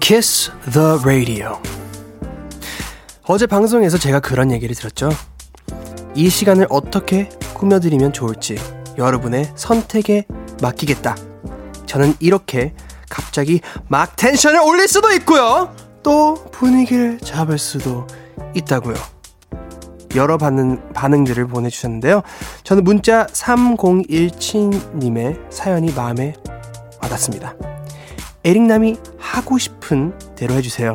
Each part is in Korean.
Kiss the Radio. 어제 방송에서 제가 그런 얘기를 들었죠. 이 시간을 어떻게 꾸며드리면 좋을지 여러분의 선택에 맡기겠다. 저는 이렇게 갑자기 막 텐션을 올릴 수도 있고요, 또 분위기를 잡을 수도 있다고요. 여러 반응들을 보내주셨는데요. 저는 문자 3017님의 사연이 마음에 와닿습니다. 에릭남이 하고 싶은 대로 해주세요.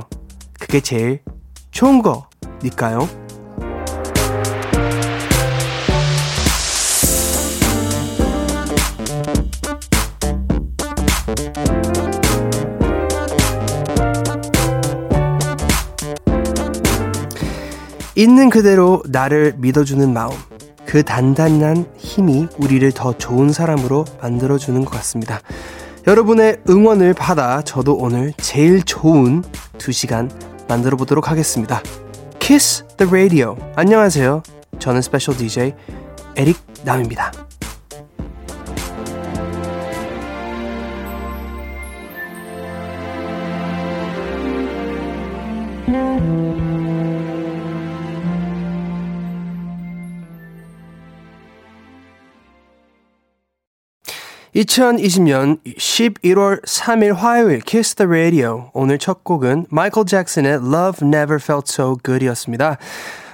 그게 제일 좋은 거니까요. 있는 그대로 나를 믿어주는 마음, 그 단단한 힘이 우리를 더 좋은 사람으로 만들어주는 것 같습니다. 여러분의 응원을 받아 저도 오늘 제일 좋은 2시간 만들어 보도록 하겠습니다. Kiss the Radio. 안녕하세요. 저는 스페셜 DJ 에릭 남입니다. 2020년 11월 3일 화요일 Kiss the Radio. 오늘 첫 곡은 마이클 잭슨의 Love Never Felt So Good 이었습니다.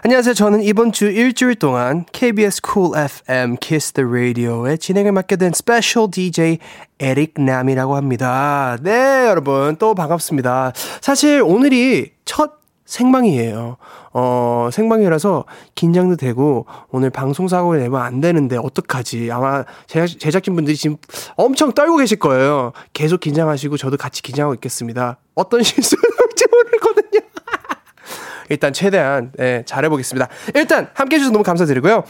안녕하세요. 저는 이번 주 일주일 동안 KBS Cool FM Kiss the Radio의 진행을 맡게 된 스페셜 DJ 에릭 남이라고 합니다. 네, 여러분 또 반갑습니다. 사실 오늘이 첫 생방이에요. 생방이라서 긴장도 되고 오늘 방송사고를 내면 안 되는데 어떡하지. 아마 제작진분들이 지금 엄청 떨고 계실 거예요. 계속 긴장하시고 저도 같이 긴장하고 있겠습니다. 어떤 실수를 할지 모르거든요. 일단 최대한 잘해보겠습니다. 일단 함께해 주셔서 너무 감사드리고요.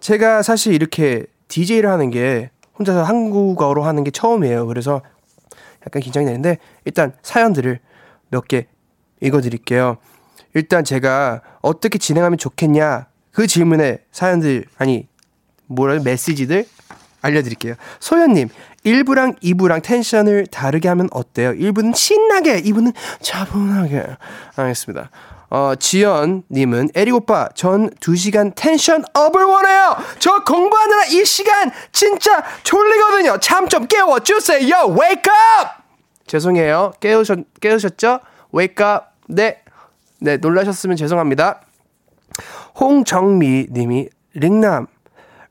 제가 사실 이렇게 DJ를 하는 게 혼자서 한국어로 하는 게 처음이에요. 그래서 약간 긴장이 되는데 일단 사연들을 몇 개 읽어드릴게요. 일단 제가 어떻게 진행하면 좋겠냐 그 질문에 사연들, 메시지들 알려드릴게요. 소연님, 1부랑 2부랑 텐션을 다르게 하면 어때요? 1부는 신나게, 2부는 차분하게. 알겠습니다. 지연님은, 에릭오빠 전 2시간 텐션 업을 원해요. 저 공부하느라 이 시간 진짜 졸리거든요. 잠 좀 깨워주세요. Wake up! 죄송해요. 깨우셨죠? Wake up. 네, 놀라셨으면 죄송합니다. 홍정미 님이, 링남,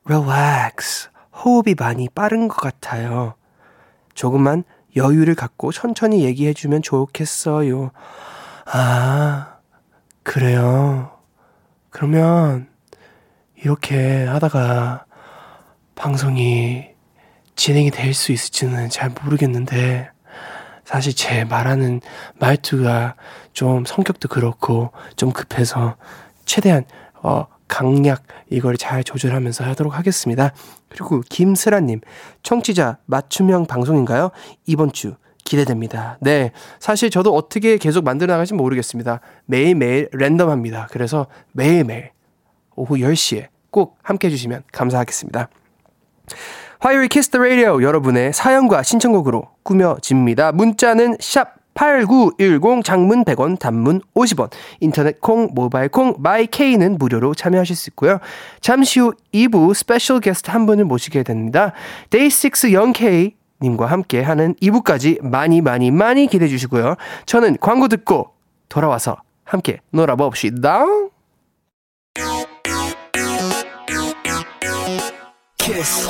relax. 호흡이 많이 빠른 것 같아요. 조금만 여유를 갖고 천천히 얘기해주면 좋겠어요. 아, 그래요. 그러면 이렇게 하다가 방송이 진행이 될 수 있을지는 잘 모르겠는데, 사실 제 말하는 말투가 좀 성격도 그렇고 좀 급해서 최대한 강약 이걸 잘 조절하면서 하도록 하겠습니다. 그리고 김슬아님, 청취자 맞춤형 방송인가요? 이번 주 기대됩니다. 네, 사실 저도 어떻게 계속 만들어 나갈지 모르겠습니다. 매일매일 랜덤합니다. 그래서 매일매일 오후 10시에 꼭 함께해 주시면 감사하겠습니다. 화요일 Kiss the Radio, 여러분의 사연과 신청곡으로 꾸며집니다. 문자는 샵8910, 장문 100원, 단문 50원, 인터넷 콩, 모바일 콩, 마이 K는 무료로 참여하실 수 있고요. 잠시 후 2부 스페셜 게스트 한 분을 모시게 됩니다. Day6 Young K 님과 함께하는 2부까지 많이 기대해 주시고요. 저는 광고 듣고 돌아와서 함께 놀아봅시다. Kiss.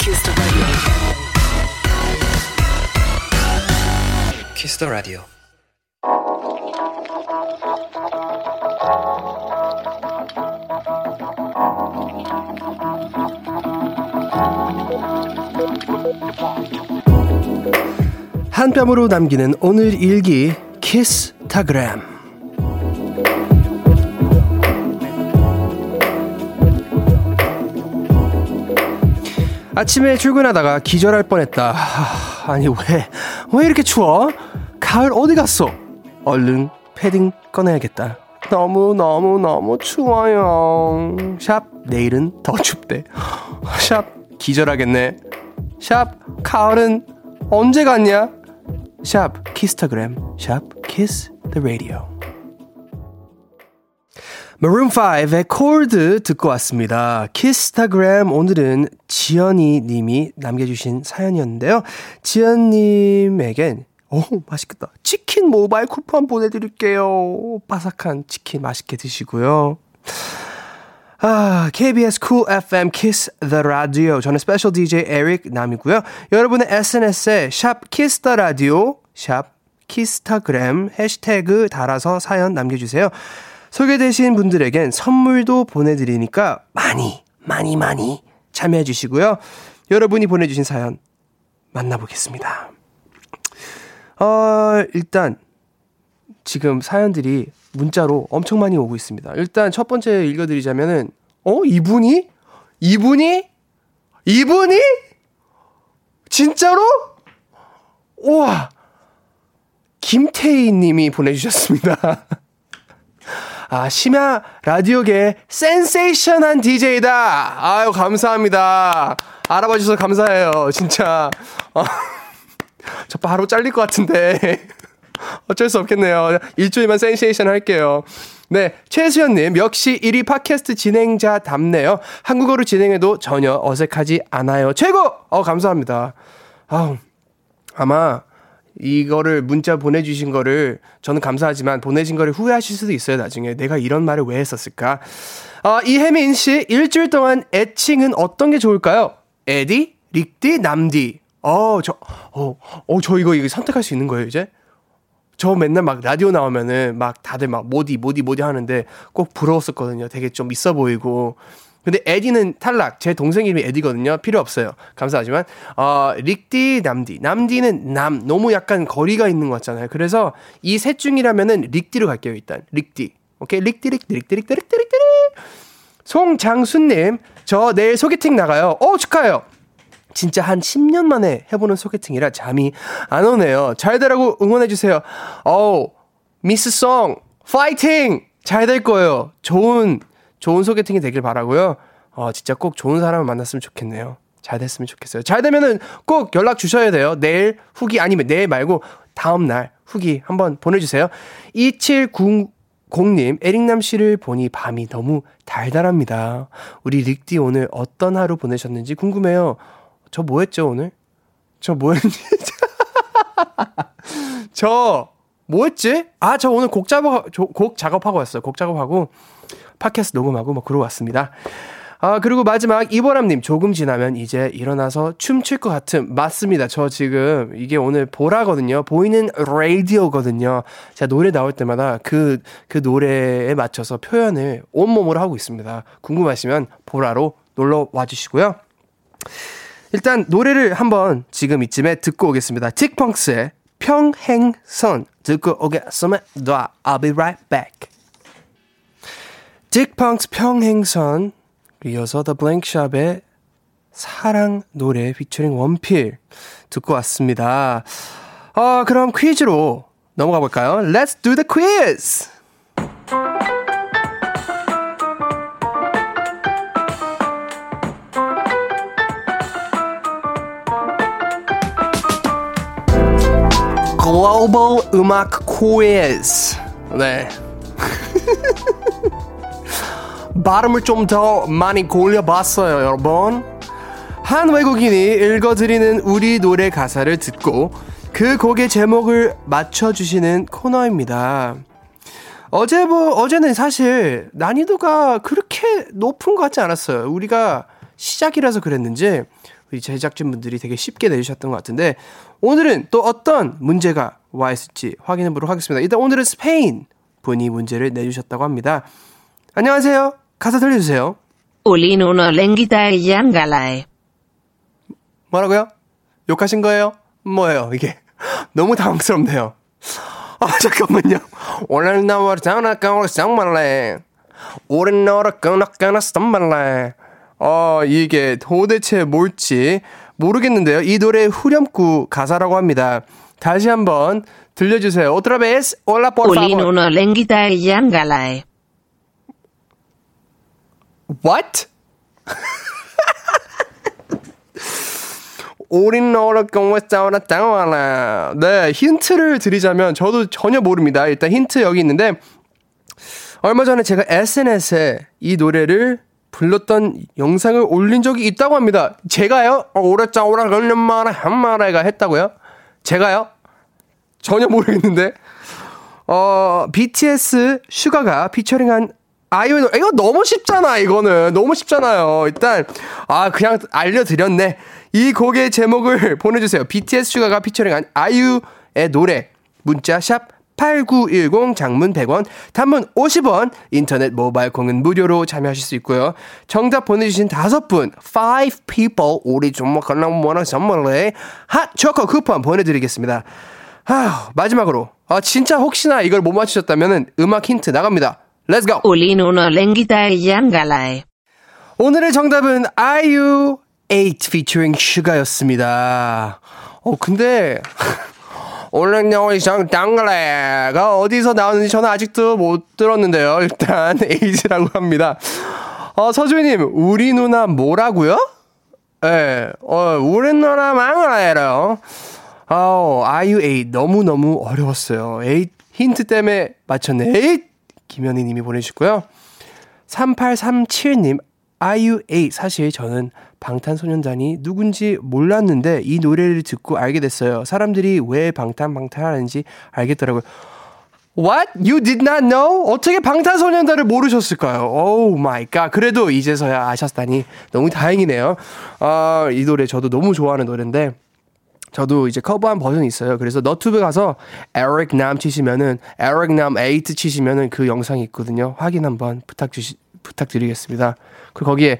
Kiss the Radio. Kiss the Radio. 한 뼘으로 남기는 오늘 일기 키스타그램. 아침에 출근하다가 기절할 뻔했다. 왜 이렇게 추워? 가을 어디 갔어? 얼른 패딩 꺼내야겠다. 너무 추워요. 샵 내일은 더 춥대. 샵 기절하겠네. 샵 가을은 언제 갔냐. 샵 키스타그램. 샵 키스 더 라디오. 마룬5의 콜드 듣고 왔습니다. 키스타그램 오늘은 지연이 님이 남겨주신 사연이었는데요. 지연 님에겐 오 맛있겠다 치킨 모바일 쿠폰 보내드릴게요. 바삭한 치킨 맛있게 드시고요. 아, KBS Cool FM Kiss the Radio. 저는 스페셜 DJ 에릭 남이고요. 여러분의 SNS에 샵 키스 더 라디오, 샵 키스타그램 해시태그 달아서 사연 남겨주세요. 소개되신 분들에겐 선물도 보내드리니까 많이 참여해 주시고요. 여러분이 보내주신 사연 만나보겠습니다. 일단 지금 사연들이 문자로 엄청 많이 오고 있습니다. 일단 첫 번째 읽어드리자면은 이분이 진짜로 우와 김태희 님이 보내주셨습니다. 아, 심야 라디오계 센세이션한 DJ다. 아유, 감사합니다. 알아봐 주셔서 감사해요. 진짜. 저 바로 잘릴 것 같은데. 어쩔 수 없겠네요. 일주일만 센세이션 할게요. 네, 최수연님, 역시 1위 팟캐스트 진행자답네요. 한국어로 진행해도 전혀 어색하지 않아요. 최고! 감사합니다. 아우, 아마 이거를 문자 보내주신 거를 저는 감사하지만 보내신 거를 후회하실 수도 있어요. 나중에 내가 이런 말을 왜 했었을까. 이혜민 씨, 일주일 동안 애칭은 어떤 게 좋을까요? 에디, 릭디, 남디. 저 이거 선택할 수 있는 거예요 이제? 저 맨날 막 라디오 나오면은 막 다들 막 모디 하는데 꼭 부러웠었거든요. 되게 좀 있어 보이고. 근데 에디는 탈락. 제 동생 이름이 에디거든요. 필요 없어요. 감사하지만 릭디, 남디. 남디는 남. 너무 약간 거리가 있는 것 같잖아요. 그래서 이 셋 중이라면은 릭디로 갈게요. 일단 릭디. 오케이. 릭디. 송장수님, 저 내일 소개팅 나가요. 축하해요. 진짜 한 10년 만에 해보는 소개팅이라 잠이 안 오네요. 잘 되라고 응원해주세요. 미스 송 파이팅. 잘 될 거예요. 좋은 소개팅이 되길 바라고요. 진짜 꼭 좋은 사람을 만났으면 좋겠네요. 잘 됐으면 좋겠어요. 잘 되면은 꼭 연락 주셔야 돼요. 내일 후기 아니면 내일 말고 다음 날 후기 한번 보내주세요. 2790님, 에릭남 씨를 보니 밤이 너무 달달합니다. 우리 릭디 오늘 어떤 하루 보내셨는지 궁금해요. 저 뭐 했죠 오늘? 저 뭐 했는지 저 뭐 했지? 저 오늘 곡 작업하고 왔어요. 곡 작업하고 팟캐스트 녹음하고 막 그러고 왔습니다. 그리고 마지막 이보람님, 조금 지나면 이제 일어나서 춤출 것 같음. 맞습니다. 저 지금 이게 오늘 보라거든요. 보이는 라디오거든요. 제가 노래 나올 때마다 그 노래에 맞춰서 표현을 온몸으로 하고 있습니다. 궁금하시면 보라로 놀러 와주시고요. 일단 노래를 한번 지금 이쯤에 듣고 오겠습니다. 틱펑스의 평행선 듣고 오겠습니다. I'll be right back. 틱펑스 평행선, 이어서 더 블랭크샵의 사랑 노래 피처링 원필 듣고 왔습니다. 그럼 퀴즈로 넘어가 볼까요? Let's do the quiz! 글로벌 음악 퀴즈. 네. 발음을 좀 더 많이 골려봤어요, 여러분. 한 외국인이 읽어드리는 우리 노래 가사를 듣고 그 곡의 제목을 맞춰주시는 코너입니다. 어제는 사실 난이도가 그렇게 높은 것 같지 않았어요. 우리가 시작이라서 그랬는지 우리 제작진분들이 되게 쉽게 내주셨던 것 같은데, 오늘은 또 어떤 문제가 와 있을지 확인해보도록 하겠습니다. 일단 오늘은 스페인 분이 문제를 내주셨다고 합니다. 안녕하세요. 가사 들려주세요. 올린 오너 랭기다의 양갈라에. 뭐라고요? 욕하신 거예요? 뭐예요 이게? 너무 당황스럽네요. 잠깐만요. 오늘 나와 장난감으로 장말래. 오랜 너로 끊어가나 썸말래. 이게 도대체 뭘지 모르겠는데요. 이 노래 후렴구 가사라고 합니다. 다시 한번 들려주세요. Otra vez, hola por favor. Olin una lenguita y yangalae. What? 올인 너로 경우에따라 땅와라. 네, 힌트를 드리자면 저도 전혀 모릅니다. 일단 힌트 여기 있는데 얼마 전에 제가 SNS에 이 노래를 불렀던 영상을 올린 적이 있다고 합니다. 제가요? 오라짱오라 걸려마라 한마라가 했다고요? 제가요? 전혀 모르겠는데 BTS 슈가가 피처링한 아이유, 이거 너무 쉽잖아, 이거는. 너무 쉽잖아요. 일단, 아, 그냥 알려드렸네. 이 곡의 제목을 보내주세요. BTS 슈가가 피처링한 아이유의 노래. 문자, 샵 8910, 장문 100원, 단문 50원, 인터넷 모바일 공은 무료로 참여하실 수 있고요. 정답 보내주신 5분, 5people, 우리 좀 걸랑모랑 선물에 핫초코 쿠폰 보내드리겠습니다. 아휴, 마지막으로. 아, 진짜 혹시나 이걸 못 맞추셨다면 음악 힌트 나갑니다. Let's go. 오늘의 정답은 IU 8 featuring 슈가였습니다. 근데 올랭영이 장땅가래가 어디서 나오는지 저는 아직도 못 들었는데요. 일단 에이즈라고 합니다. 서주희님, 우리 누나 뭐라고요? 예, 우리 누나 망가래요. IU 8 너무너무 어려웠어요. 8 힌트 때문에 맞췄네. 8 김현희 님이 보내주셨고요. 3837님, IU8. 사실 저는 방탄소년단이 누군지 몰랐는데 이 노래를 듣고 알게 됐어요. 사람들이 왜 방탄 하는지 알겠더라고요. What? You did not know? 어떻게 방탄소년단을 모르셨을까요? Oh my god. 그래도 이제서야 아셨다니 너무 다행이네요. 이 노래 저도 너무 좋아하는 노래인데 저도 이제 커버한 버전이 있어요. 그래서 너튜브 가서 Eric Nam 치시면은 Eric Nam 8 치시면은 그 영상이 있거든요. 확인 한번 부탁드리겠습니다. 그리고 거기에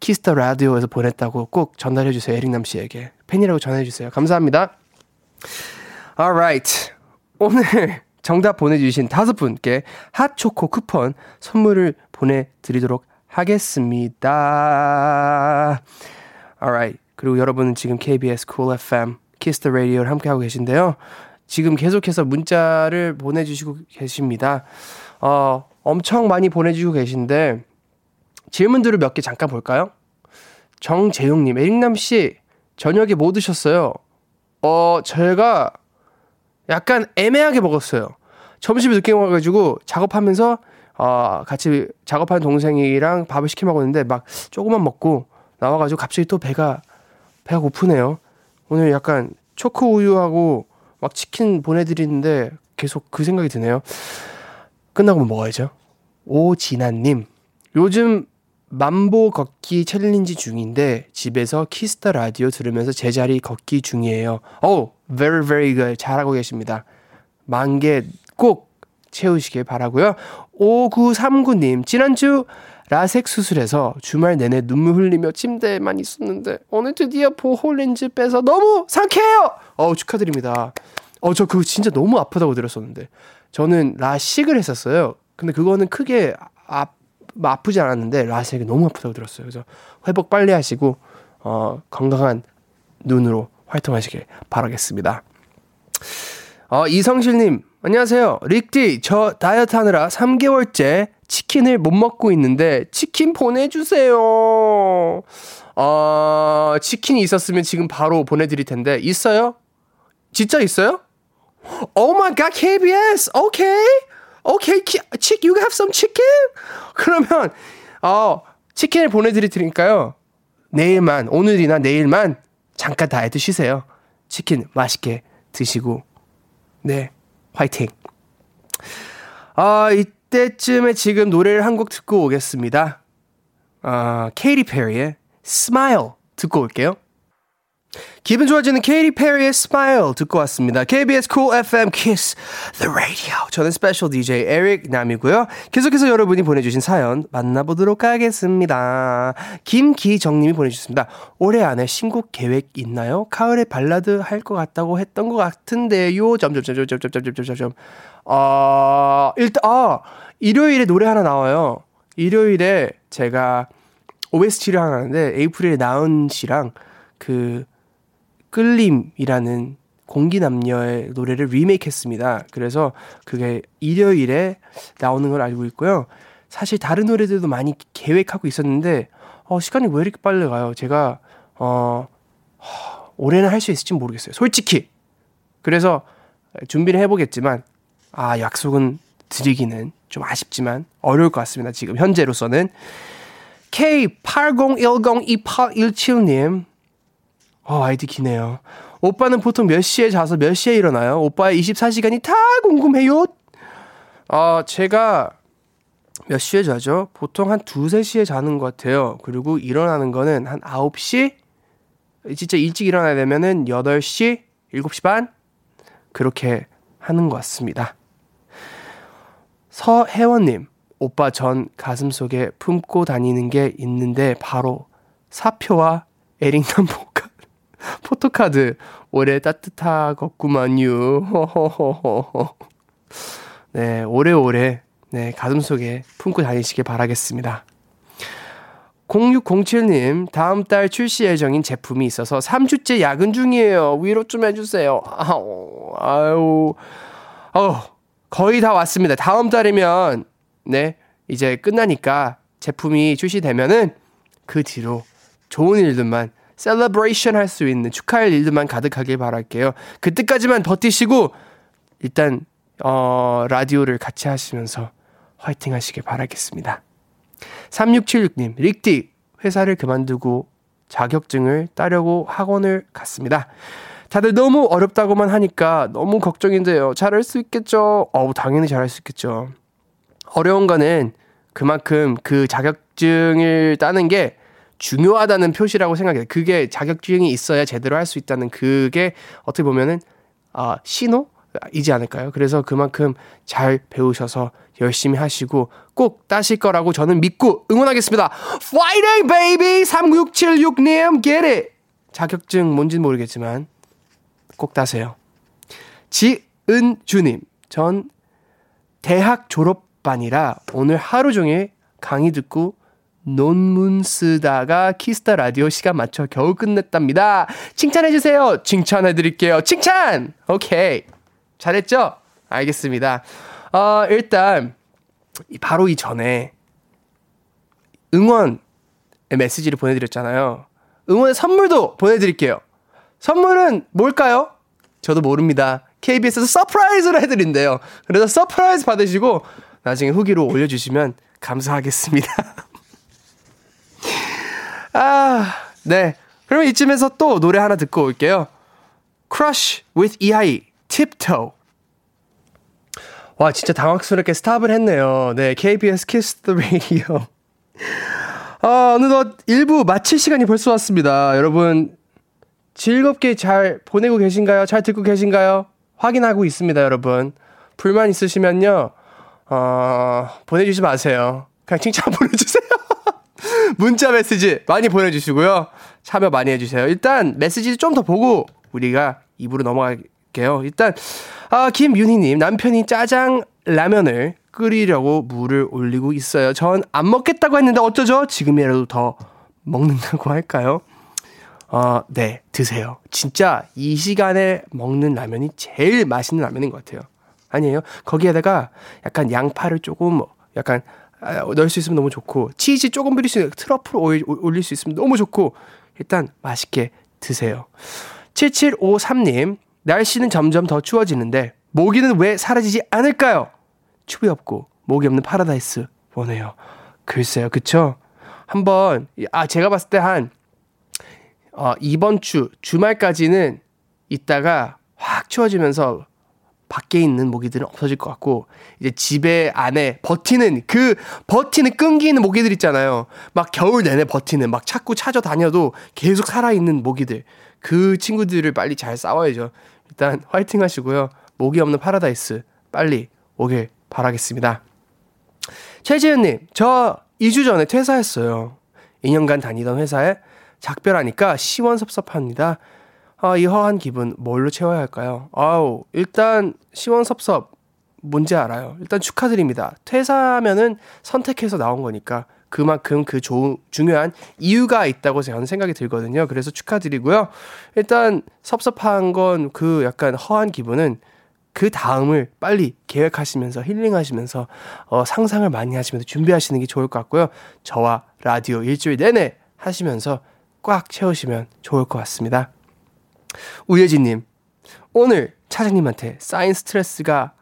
Kiss the Radio에서 보냈다고 꼭 전달해 주세요. 에릭 남 씨에게 팬이라고 전해 주세요. 감사합니다. Alright, 오늘 정답 보내주신 5분께 핫초코 쿠폰 선물을 보내드리도록 하겠습니다. Alright. 그리고 여러분은 지금 KBS Cool FM Kiss the Radio를 함께하고 계신데요. 지금 계속해서 문자를 보내주시고 계십니다. 엄청 많이 보내주시고 계신데 질문들을 몇 개 잠깐 볼까요? 정재용님, 에릭남씨 저녁에 뭐 드셨어요? 제가 약간 애매하게 먹었어요. 점심에 늦게 와가지고 작업하면서 같이 작업하는 동생이랑 밥을 시켜 먹었는데 막 조금만 먹고 나와가지고 갑자기 또 배가 고프네요. 오늘 약간 초코 우유하고 막 치킨 보내드리는데 계속 그 생각이 드네요. 끝나고 먹어야죠. 오진아님, 요즘 만보 걷기 챌린지 중인데 집에서 키스타 라디오 들으면서 제자리 걷기 중이에요. very very good. 잘하고 계십니다. 10,000개 꼭 채우시길 바라고요. 5939님, 지난주 라섹 수술해서 주말 내내 눈물 흘리며 침대에만 있었는데 오늘 드디어 보호렌즈 빼서 너무 상쾌해요. 축하드립니다. 저 그거 진짜 너무 아프다고 들었었는데 저는 라식을 했었어요. 근데 그거는 크게 아프지 않았는데 라섹이 너무 아프다고 들었어요. 그래서 회복 빨리 하시고 건강한 눈으로 활동하시길 바라겠습니다. 이성실님, 안녕하세요. 릭디, 저 다이어트 하느라 3개월째 치킨을 못 먹고 있는데 치킨 보내주세요. 치킨이 있었으면 지금 바로 보내드릴 텐데 있어요? 진짜 있어요? Oh my god, KBS. Okay, you have some chicken? 그러면 치킨을 보내드릴 테니까요. 오늘이나 내일만 잠깐 다이어트 쉬세요. 치킨 맛있게 드시고 네, 화이팅. 이때쯤에 지금 노래를 한 곡 듣고 오겠습니다. 케이티 페리의 Smile 듣고 올게요. 기분 좋아지는 케이티 페리의 Smile 듣고 왔습니다. KBS Cool FM Kiss the Radio. 저는 스페셜 DJ 에릭 남이고요. 계속해서 여러분이 보내주신 사연 만나보도록 하겠습니다. 김기정님이 보내주셨습니다. 올해 안에 신곡 계획 있나요? 가을에 발라드 할 것 같다고 했던 것 같은데요. 점점점점점점점점점. 일단 일요일에 노래 하나 나와요. 일요일에 제가 OST를 하나 하는데 에이프릴 나은 씨랑 그 끌림이라는 공기남녀의 노래를 리메이크했습니다. 그래서 그게 일요일에 나오는 걸 알고 있고요. 사실 다른 노래들도 많이 계획하고 있었는데 시간이 왜 이렇게 빨리 가요? 제가 올해는 할 수 있을지 모르겠어요. 솔직히. 그래서 준비를 해보겠지만 약속은 드리기는 좀 아쉽지만 어려울 것 같습니다. 지금 현재로서는. K80102817님 아이디 기네요. 오빠는 보통 몇 시에 자서 몇 시에 일어나요? 오빠의 24시간이 다 궁금해요. 제가 몇 시에 자죠? 보통 한 2, 3시에 자는 것 같아요. 그리고 일어나는 거는 한 9시? 진짜 일찍 일어나야 되면은 8시, 7시 반? 그렇게 하는 것 같습니다. 서혜원님, 오빠 전 가슴 속에 품고 다니는 게 있는데 바로 사표와 에릭남 포토카드. 올해 따뜻하겠구만요. 네, 오래오래 가슴 속에 품고 다니시길 바라겠습니다. 0607님, 다음 달 출시 예정인 제품이 있어서 3주째 야근 중이에요. 위로 좀 해주세요. 거의 다 왔습니다. 다음 달이면 이제 끝나니까 제품이 출시되면은 그 뒤로 좋은 일들만 셀러브레이션 할 수 있는 축하할 일들만 가득하길 바랄게요. 그때까지만 버티시고 일단 라디오를 같이 하시면서 화이팅 하시길 바라겠습니다. 3676님, 릭디 회사를 그만두고 자격증을 따려고 학원을 갔습니다. 다들 너무 어렵다고만 하니까 너무 걱정인데요. 잘할 수 있겠죠? 당연히 잘할 수 있겠죠. 어려운 거는 그만큼 그 자격증을 따는 게 중요하다는 표시라고 생각해요. 그게 자격증이 있어야 제대로 할 수 있다는 그게 어떻게 보면은 신호이지 않을까요? 그래서 그만큼 잘 배우셔서 열심히 하시고 꼭 따실 거라고 저는 믿고 응원하겠습니다. Friday baby 3676님 get it. 자격증 뭔진 모르겠지만 꼭 따세요. 지은주님, 전 대학 졸업반이라 오늘 하루 종일 강의 듣고 논문 쓰다가 키스타 라디오 시간 맞춰 겨우 끝냈답니다. 칭찬해주세요. 칭찬해드릴게요. 칭찬! 오케이. 잘했죠? 알겠습니다. 일단 바로 이전에 응원의 메시지를 보내드렸잖아요. 응원의 선물도 보내드릴게요. 선물은 뭘까요? 저도 모릅니다. KBS에서 서프라이즈를 해드린대요. 그래서 서프라이즈 받으시고 나중에 후기로 올려주시면 감사하겠습니다. 그러면 이쯤에서 또 노래 하나 듣고 올게요. Crush with EI, Tiptoe. 와, 진짜 당황스럽게 스탑을 했네요. 네, KBS Kiss the Radio. 어느덧 1부 마칠 시간이 벌써 왔습니다. 여러분 즐겁게 잘 보내고 계신가요? 잘 듣고 계신가요? 확인하고 있습니다, 여러분. 불만 있으시면요, 보내주지 마세요. 그냥 칭찬 보내주세요. 문자 메시지 많이 보내주시고요. 참여 많이 해주세요. 일단 메시지 좀 더 보고 우리가 2부로 넘어갈게요. 일단 김윤희님, 남편이 짜장 라면을 끓이려고 물을 올리고 있어요. 전 안 먹겠다고 했는데 어쩌죠? 지금이라도 더 먹는다고 할까요? 네, 드세요. 진짜 이 시간에 먹는 라면이 제일 맛있는 라면인 것 같아요. 아니에요? 거기에다가 약간 양파를 조금 약간 넣을 수 있으면 너무 좋고, 치즈 조금 뿌릴 수 있는 트러플 오일 올릴 수 있으면 너무 좋고, 일단 맛있게 드세요. 7753님, 날씨는 점점 더 추워지는데 모기는 왜 사라지지 않을까요? 추위 없고 모기 없는 파라다이스 원해요. 글쎄요, 그쵸? 한번 제가 봤을 때 한 이번 주 주말까지는 있다가 확 추워지면서 밖에 있는 모기들은 없어질 것 같고, 이제 집에 안에 버티는 끈기있는 모기들 있잖아요. 막 겨울 내내 버티는, 막 찾고 찾아다녀도 계속 살아있는 모기들, 그 친구들을 빨리 잘 싸워야죠. 일단 화이팅 하시고요. 모기 없는 파라다이스 빨리 오길 바라겠습니다. 최지은님, 저 2주 전에 퇴사했어요. 2년간 다니던 회사에 작별하니까 시원섭섭합니다. 이 허한 기분 뭘로 채워야 할까요? 일단 시원섭섭 뭔지 알아요. 일단 축하드립니다. 퇴사하면은 선택해서 나온 거니까 그만큼 그 중요한 이유가 있다고 저는 생각이 들거든요. 그래서 축하드리고요. 일단 섭섭한 건 그 약간 허한 기분은 그 다음을 빨리 계획하시면서 힐링하시면서 상상을 많이 하시면서 준비하시는 게 좋을 것 같고요. 저와 라디오 일주일 내내 하시면서 꽉 채우시면 좋을 것 같습니다. 우예진님, 오늘 차장님한테 쌓인 스트레스가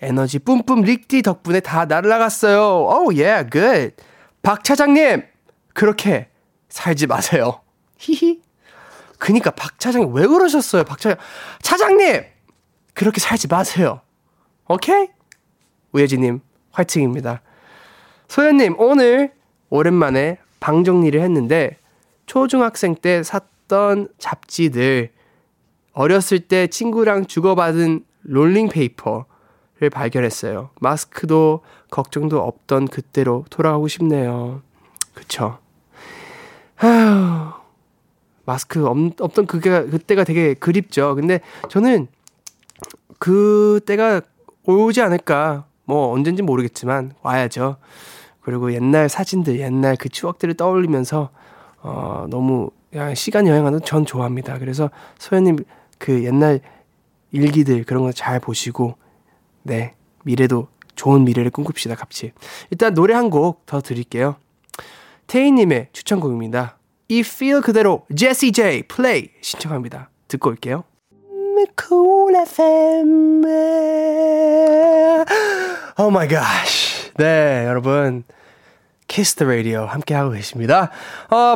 에너지 뿜뿜 릭디 덕분에 다 날아갔어요. Oh yeah, good. 박 차장님, 그렇게 살지 마세요. 히히. 그니까 박 차장님 왜 그러셨어요? 박 차장, 차장님! 그렇게 살지 마세요. 오케이? 우예진님, 화이팅입니다. 소연님, 오늘 오랜만에 방 정리를 했는데 초중학생 때 샀던 잡지들, 어렸을 때 친구랑 주고받은 롤링페이퍼를 발견했어요. 마스크도 걱정도 없던 그때로 돌아가고 싶네요. 그쵸? 아휴, 마스크 없던 그때가 되게 그립죠. 근데 저는 그때가 오지 않을까, 뭐 언젠지 모르겠지만 와야죠. 그리고 옛날 사진들, 옛날 그 추억들을 떠올리면서 너무 시간 여행하는 거 전 좋아합니다. 그래서 소연님 그 옛날 일기들 그런 거 잘 보시고, 네, 미래도 좋은 미래를 꿈꿉시다 같이. 일단 노래 한 곡 더 드릴게요. 태희님의 추천곡입니다. 이 feel 그대로 제시 제이 플레이 신청합니다. 듣고 올게요. Cool FM. Oh my gosh. 네, 여러분. Kiss the Radio 함께하고 계십니다.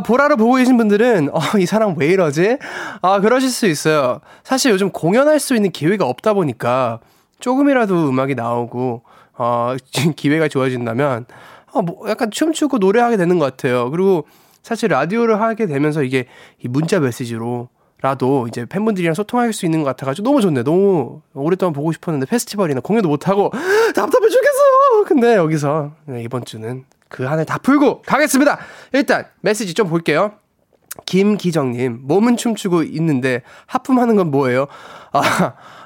보라로 보고 계신 분들은 이 사람 왜 이러지? 그러실 수 있어요. 사실 요즘 공연할 수 있는 기회가 없다 보니까 조금이라도 음악이 나오고 기회가 좋아진다면 뭐 약간 춤추고 노래하게 되는 것 같아요. 그리고 사실 라디오를 하게 되면서 이게 이 문자 메시지로 라도 이제 팬분들이랑 소통할 수 있는 것 같아가지고 너무 좋네. 너무 오랫동안 보고 싶었는데 페스티벌이나 공연도 못하고 답답해 죽겠어요. 근데 여기서 이번 주는 그 한을 다 풀고 가겠습니다. 일단 메시지 좀 볼게요. 김기정님, 몸은 춤추고 있는데 하품하는 건 뭐예요?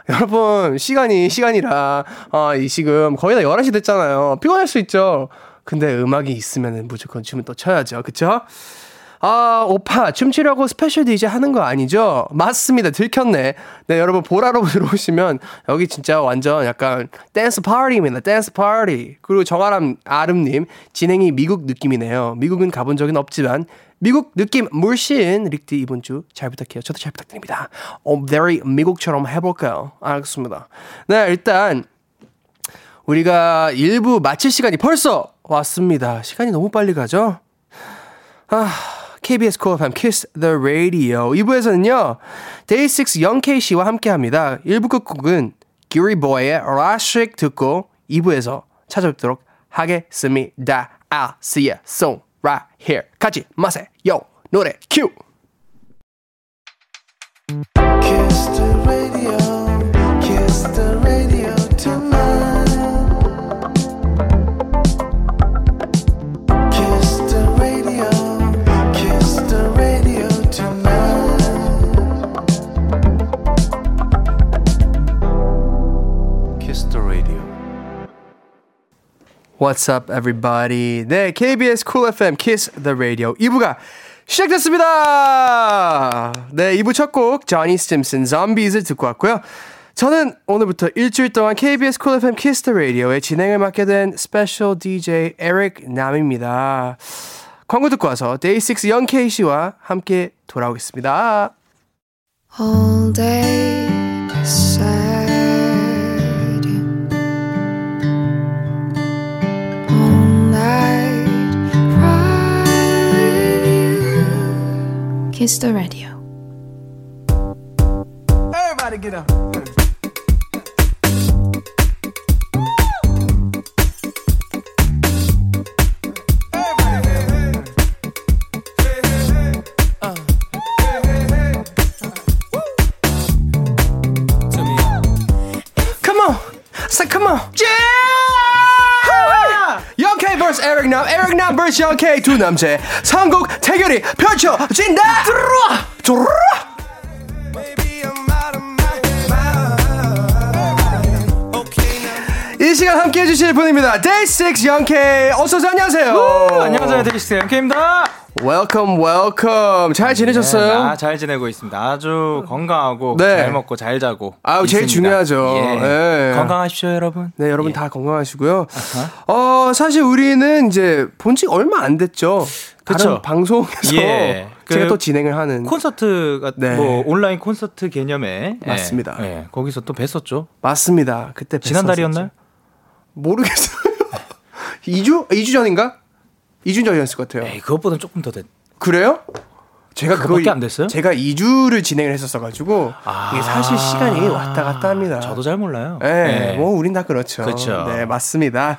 여러분, 시간이라 지금 거의 다 11시 됐잖아요. 피곤할 수 있죠. 근데 음악이 있으면 무조건 춤은 또 춰야죠. 그쵸? 오빠, 춤추려고 스페셜 DJ 하는 거 아니죠? 맞습니다. 들켰네. 네, 여러분, 보라로 들어오시면, 여기 진짜 완전 약간 댄스 파티입니다. 댄스 파티. 그리고 정아람, 아름님, 진행이 미국 느낌이네요. 미국은 가본 적은 없지만, 미국 느낌 물씬. 릭디, 이번 주 잘 부탁해요. 저도 잘 부탁드립니다. very 미국처럼 해볼까요? 알겠습니다. 네, 일단, 우리가 1부 마칠 시간이 벌써 왔습니다. 시간이 너무 빨리 가죠? KBS Cool FM Kiss the Radio 2부에서는요 Day6 Young K 씨와 함께합니다. 1부 끝곡은 기리보이의 Elastic 듣고 2부에서 찾아뵙도록 하겠습니다. I'll see you soon right here. 가지 마세요. 노래 큐. Kiss the radio, Kiss the radio tonight. What's up, everybody? 네, KBS Cool FM Kiss the Radio 2부가 시작됐습니다. 네, 2부 첫 곡 Johnny Stimson Zombies을 듣고 왔고요. 저는 오늘부터 일주일 동안 KBS Cool FM Kiss the Radio의 진행을 맡게 된 스페셜 DJ Eric Nam입니다. 광고 듣고 와서 Day6 Young K 씨와 함께 돌아오겠습니다. All day sad. Kiss the radio. Everybody get up. Come on, say come on. 에릭 남, 에릭 남 vs Young K, 두 남자의 삼국 대결이 펼쳐진다. 들어와, 들어와. 이 시간 함께해 주실 분입니다. Day6 Young K 어서 오세요. 안녕하세요. 오, 안녕하세요. Day6 Young K입니다. Welcome. 잘 지내셨어요? 네, 잘 지내고 있습니다. 아주 건강하고 네. 잘 먹고 잘 자고. 아, 제일 중요하죠. 예. 예. 건강하십시오, 여러분. 네, 여러분 예. 다 건강하시고요. 사실 우리는 이제 본 지 얼마 안 됐죠. 그렇죠. 방송에서 예. 제가 또 진행을 하는 콘서트가 네. 뭐 온라인 콘서트 개념에 맞습니다. 예. 예. 거기서 또 뵀었죠. 맞습니다. 그때 뵀었죠. 지난달이었나요? 모르겠어요. 2주 전인가? 2주 전이었을 것 같아요. 에이, 그것보다 조금 더 됐. 그래요? 제가 그거밖에 안 됐어요? 제가 2주를 진행을 했었어가지고 이게 사실 시간이 왔다 갔다 합니다. 저도 잘 몰라요. 네, 뭐 우린 다 그렇죠. 그렇죠. 네, 맞습니다.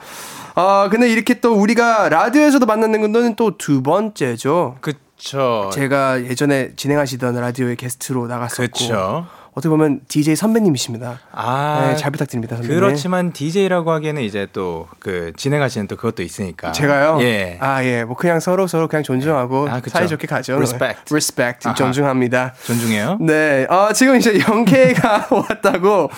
근데 이렇게 또 우리가 라디오에서도 만나는 건 또 두 번째죠. 그렇죠. 제가 예전에 진행하시던 라디오의 게스트로 나갔었고. 그렇죠. 어떻게 보면 DJ 선배님이십니다. 네, 잘 부탁드립니다, 선배님. 그렇지만 DJ라고 하기에는 이제 또 그 진행하시는 또 그것도 있으니까. 제가요? 예. 뭐 그냥 서로 그냥 존중하고 사이좋게 가죠. Respect. 존중합니다. 존중해요? 네. 지금 이제 영케이가 왔다고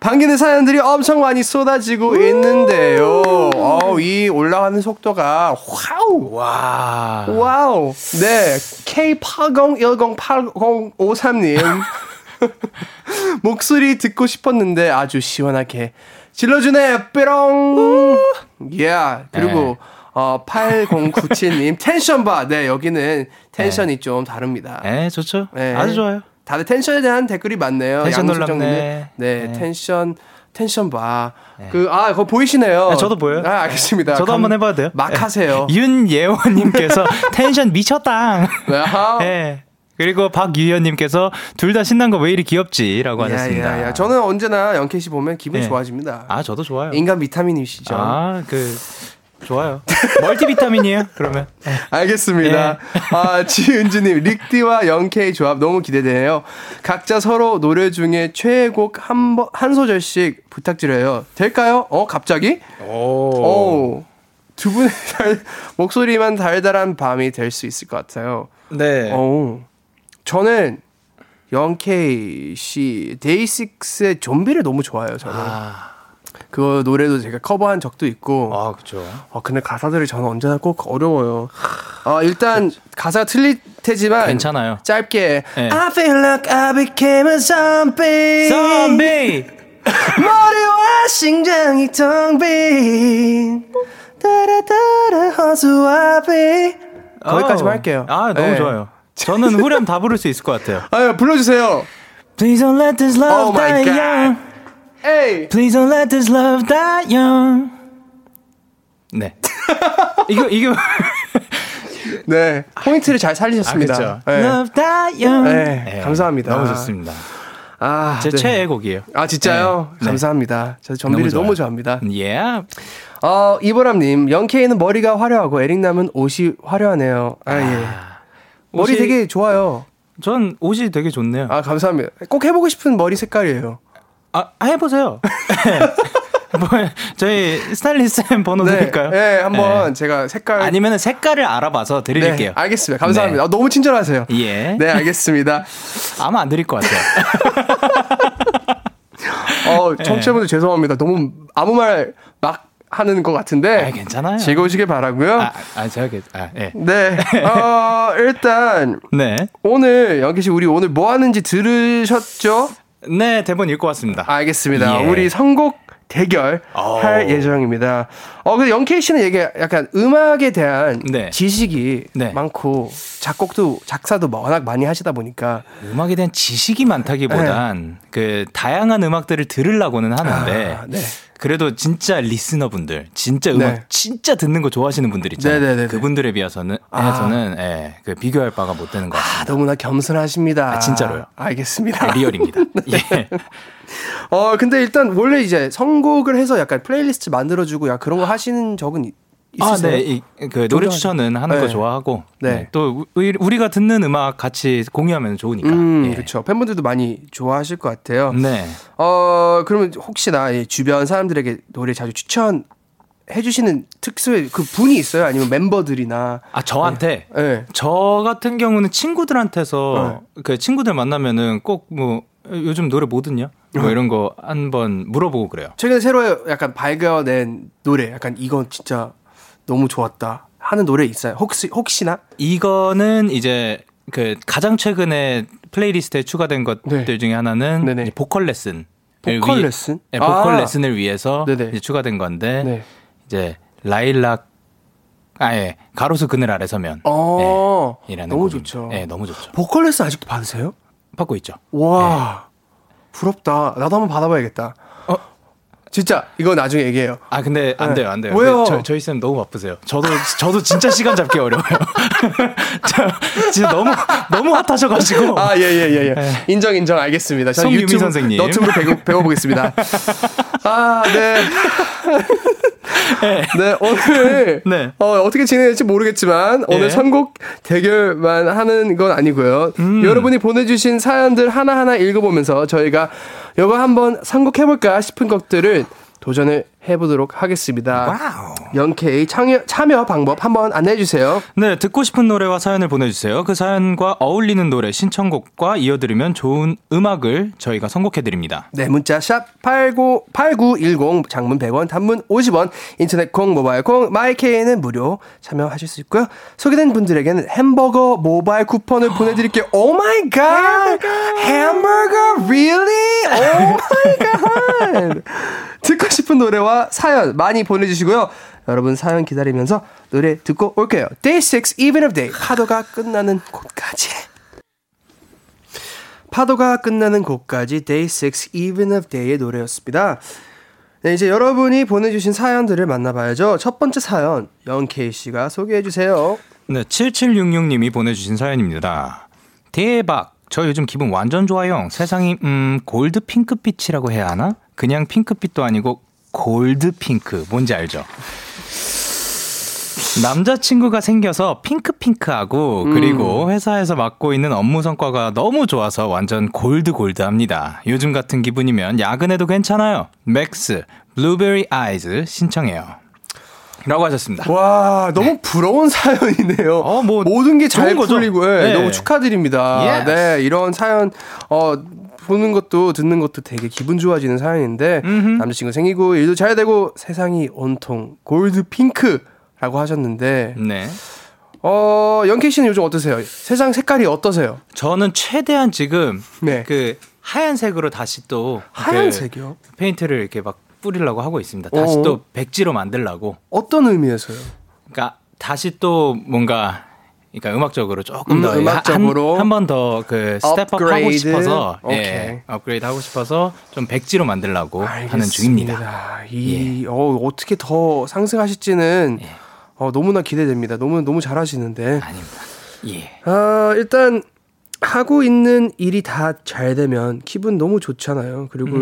반기는 사연들이 엄청 많이 쏟아지고 있는데요. 이 올라가는 속도가 와우. 네. K80108053님. 목소리 듣고 싶었는데 아주 시원하게 질러주네 뾰롱 그리고 8097님 텐션 봐. 네, 여기는 텐션이 좀 다릅니다. 네, 좋죠. 네. 아주 좋아요. 다들 텐션에 대한 댓글이 많네요. 텐션 놀랍네. 네, 텐션 봐. 네. 그거 보이시네요. 네, 저도 보여요. 알겠습니다. 저도 한번 해봐도 돼요? 막 하세요. 윤예원님께서 텐션 미쳤다. 네. 그리고 박유현님께서 둘 다 신난 거 왜 이리 귀엽지라고 하셨습니다. 저는 언제나 영케 씨 보면 기분 좋아집니다. 저도 좋아요. 인간 비타민이시죠. 좋아요. 멀티비타민이에요. 그러면 알겠습니다. 지은지님 릭디와 영케 조합 너무 기대돼요. 각자 서로 노래 중에 최애곡 한 소절씩 부탁드려요. 될까요? 갑자기? 두 분의 목소리만 달달한 밤이 될 수 있을 것 같아요. 네. 저는 영케이 씨 데이식스의 좀비를 너무 좋아해요. 저는 그 노래도 제가 커버한 적도 있고. 그렇죠. 근데 가사들이 저는 언제나 꼭 어려워요. 일단 가사가 틀릴 테지만 괜찮아요. 짧게 I feel like I became a zombie. 머리와 심장이 텅 빈 따라따라 허수아비. 거기까지만 할게요. 너무 좋아요. 저는 후렴 다 부를 수 있을 것 같아요. 불러주세요. Please don't let this love die young. 에이. Please don't let this love die young. 네. 이거. 네. 포인트를 잘 살리셨습니다. 그렇죠. Love die young. 네. 감사합니다. 너무 좋습니다. 제 최애 곡이에요. 진짜요? 네. 감사합니다. 저 좀비를 너무 좋아합니다. 예. 이보람님, 영케이는 머리가 화려하고 에릭남은 옷이 화려하네요. 예. 머리 되게 좋아요. 전 옷이 되게 좋네요. 감사합니다. 꼭 해보고 싶은 머리 색깔이에요. 해보세요. 저희 스타일리스트 번호 드릴까요? 네, 한번 제가 색깔 아니면 색깔을 알아봐서 드릴게요. 네, 알겠습니다. 감사합니다. 네. 너무 친절하세요. 예. 네, 알겠습니다. 아마 안 드릴 것 같아요. 청취자분들 죄송합니다. 너무 아무 말 막 하는 것 같은데 괜찮아요. 즐거우시길 바라고요. 네. 일단 오늘 영기 씨 우리 오늘 뭐 하는지 들으셨죠? 네, 대본 읽고 왔습니다. 알겠습니다. 예. 우리 선곡 대결 할 예정입니다. 근데 영케이 씨는 이게 약간 음악에 대한 지식이 많고 작사도 워낙 많이 하시다 보니까 음악에 대한 지식이 많다기보단 그 다양한 음악들을 들으려고는 하는데 그래도 진짜 리스너분들, 진짜 음악 진짜 듣는 거 좋아하시는 분들 있잖아요. 그분들에 비해서는 그 비교할 바가 못 되는 것 같습니다. 너무나 겸손하십니다. 진짜로요. 알겠습니다. 리얼입니다. 예. 근데 일단 원래 이제 선곡을 해서 약간 플레이리스트 만들어주고 그런 거 하시는 적은 있으세요? 네. 그 노래 추천은 하는 거 좋아하고 또 우리가 듣는 음악 같이 공유하면 좋으니까. 그렇죠. 팬분들도 많이 좋아하실 것 같아요. 네. 그러면 혹시나 주변 사람들에게 노래 자주 추천 해주시는 특수의 그 분이 있어요? 아니면 멤버들이나? 저한테? 네. 저 같은 경우는 친구들한테서 그 친구들 만나면은 꼭 뭐 요즘 노래 뭐 듣냐? 뭐 이런 거 한번 물어보고 그래요. 최근에 새로 약간 발견된 노래, 약간 이건 진짜 너무 좋았다 하는 노래 있어요? 혹시나? 이거는 이제 그 가장 최근에 플레이리스트에 추가된 것들 네. 중에 하나는 이제 보컬 레슨. 보컬 레슨? 네, 보컬 레슨을 위해서 이제 추가된 건데 네. 이제 라일락 아예 가로수 그늘 아래 서면. 아, 네, 이라는 너무 곡입니다. 좋죠. 네, 너무 좋죠. 보컬 레슨 아직도 받으세요? 받고 있죠. 와. 네. 부럽다. 나도 한번 받아봐야겠다. 어? 진짜 이거 나중에 얘기해요. 아 근데 안 돼요, 안 돼요. 왜요? 저희 쌤 너무 바쁘세요. 저도 진짜 시간 잡기 어려워요. 진짜 너무 핫하셔가지고. 아 예. 인정. 알겠습니다. 저는 송유미 유튜브, 선생님. 너튜브로 배워보겠습니다. 아 네. 네 오늘 네. 어떻게 진행될지 모르겠지만 오늘 선곡 대결만 하는 건 아니고요. 여러분이 보내주신 사연들 하나하나 읽어보면서 저희가 이거 한번 선곡해볼까 싶은 것들을 도전을 해보도록 하겠습니다. Young K 참여 방법 한번 안내해주세요. 네, 듣고 싶은 노래와 사연을 보내주세요. 그 사연과 어울리는 노래 신청곡과 이어들으면 좋은 음악을 저희가 선곡해드립니다. 네, 문자 샵 8910 장문 100원 단문 50원 인터넷 콩 모바일 콩 마이K는 무료 참여하실 수 있고요. 소개된 분들에게는 햄버거 모바일 쿠폰을 보내드릴게요. 오 마이 갓! 햄버거 really? 오 마이 갓! 듣고 싶은 노래와 사연 많이 보내주시고요. 여러분 사연 기다리면서 노래 듣고 올게요. Day6 Even of Day 파도가 끝나는 곳까지. 파도가 끝나는 곳까지 Day6 Even of Day의 노래였습니다. 네, 이제 여러분이 보내주신 사연들을 만나봐야죠. 첫 번째 사연 영케이씨가 소개해주세요. 네, 7766님이 보내주신 사연입니다. 대박! 저 요즘 기분 완전 좋아요. 세상이 골드 핑크빛이라고 해야 하나? 그냥 핑크빛도 아니고 골드핑크 뭔지 알죠? 남자친구가 생겨서 핑크핑크하고 그리고 회사에서 맡고 있는 업무 성과가 너무 좋아서 완전 골드골드합니다. 요즘 같은 기분이면 야근해도 괜찮아요. 맥스 블루베리 아이즈 신청해요. 라고 하셨습니다. 와, 너무 네. 부러운 사연이네요. 뭐 모든 게 잘 풀리고 네. 너무 축하드립니다. Yes. 네, 이런 사연 보는 것도 듣는 것도 되게 기분 좋아지는 사연인데 남자친구 생기고 일도 잘 되고 세상이 온통 골드 핑크라고 하셨는데 네. 영케이 씨는 요즘 어떠세요? 세상 색깔이 어떠세요? 저는 최대한 지금 네. 그 하얀색으로 다시 또 하얀색이요? 그 페인트를 이렇게 막 뿌리려고 하고 있습니다. 다시 또 백지로 만들려고. 어떤 의미에서요? 그러니까 다시 또 뭔가 그러니까 음악적으로 조금 더 한 번 더 그 스텝업하고 싶어서 업그레이드하고 싶어서 좀 백지로 만들려고 하는 중입니다. 이 어떻게 더 상승하실지는 너무나 기대됩니다. 너무 잘하시는데. 아닙니다. 예. 일단 하고 있는 일이 다 잘 되면 기분 너무 좋잖아요. 그리고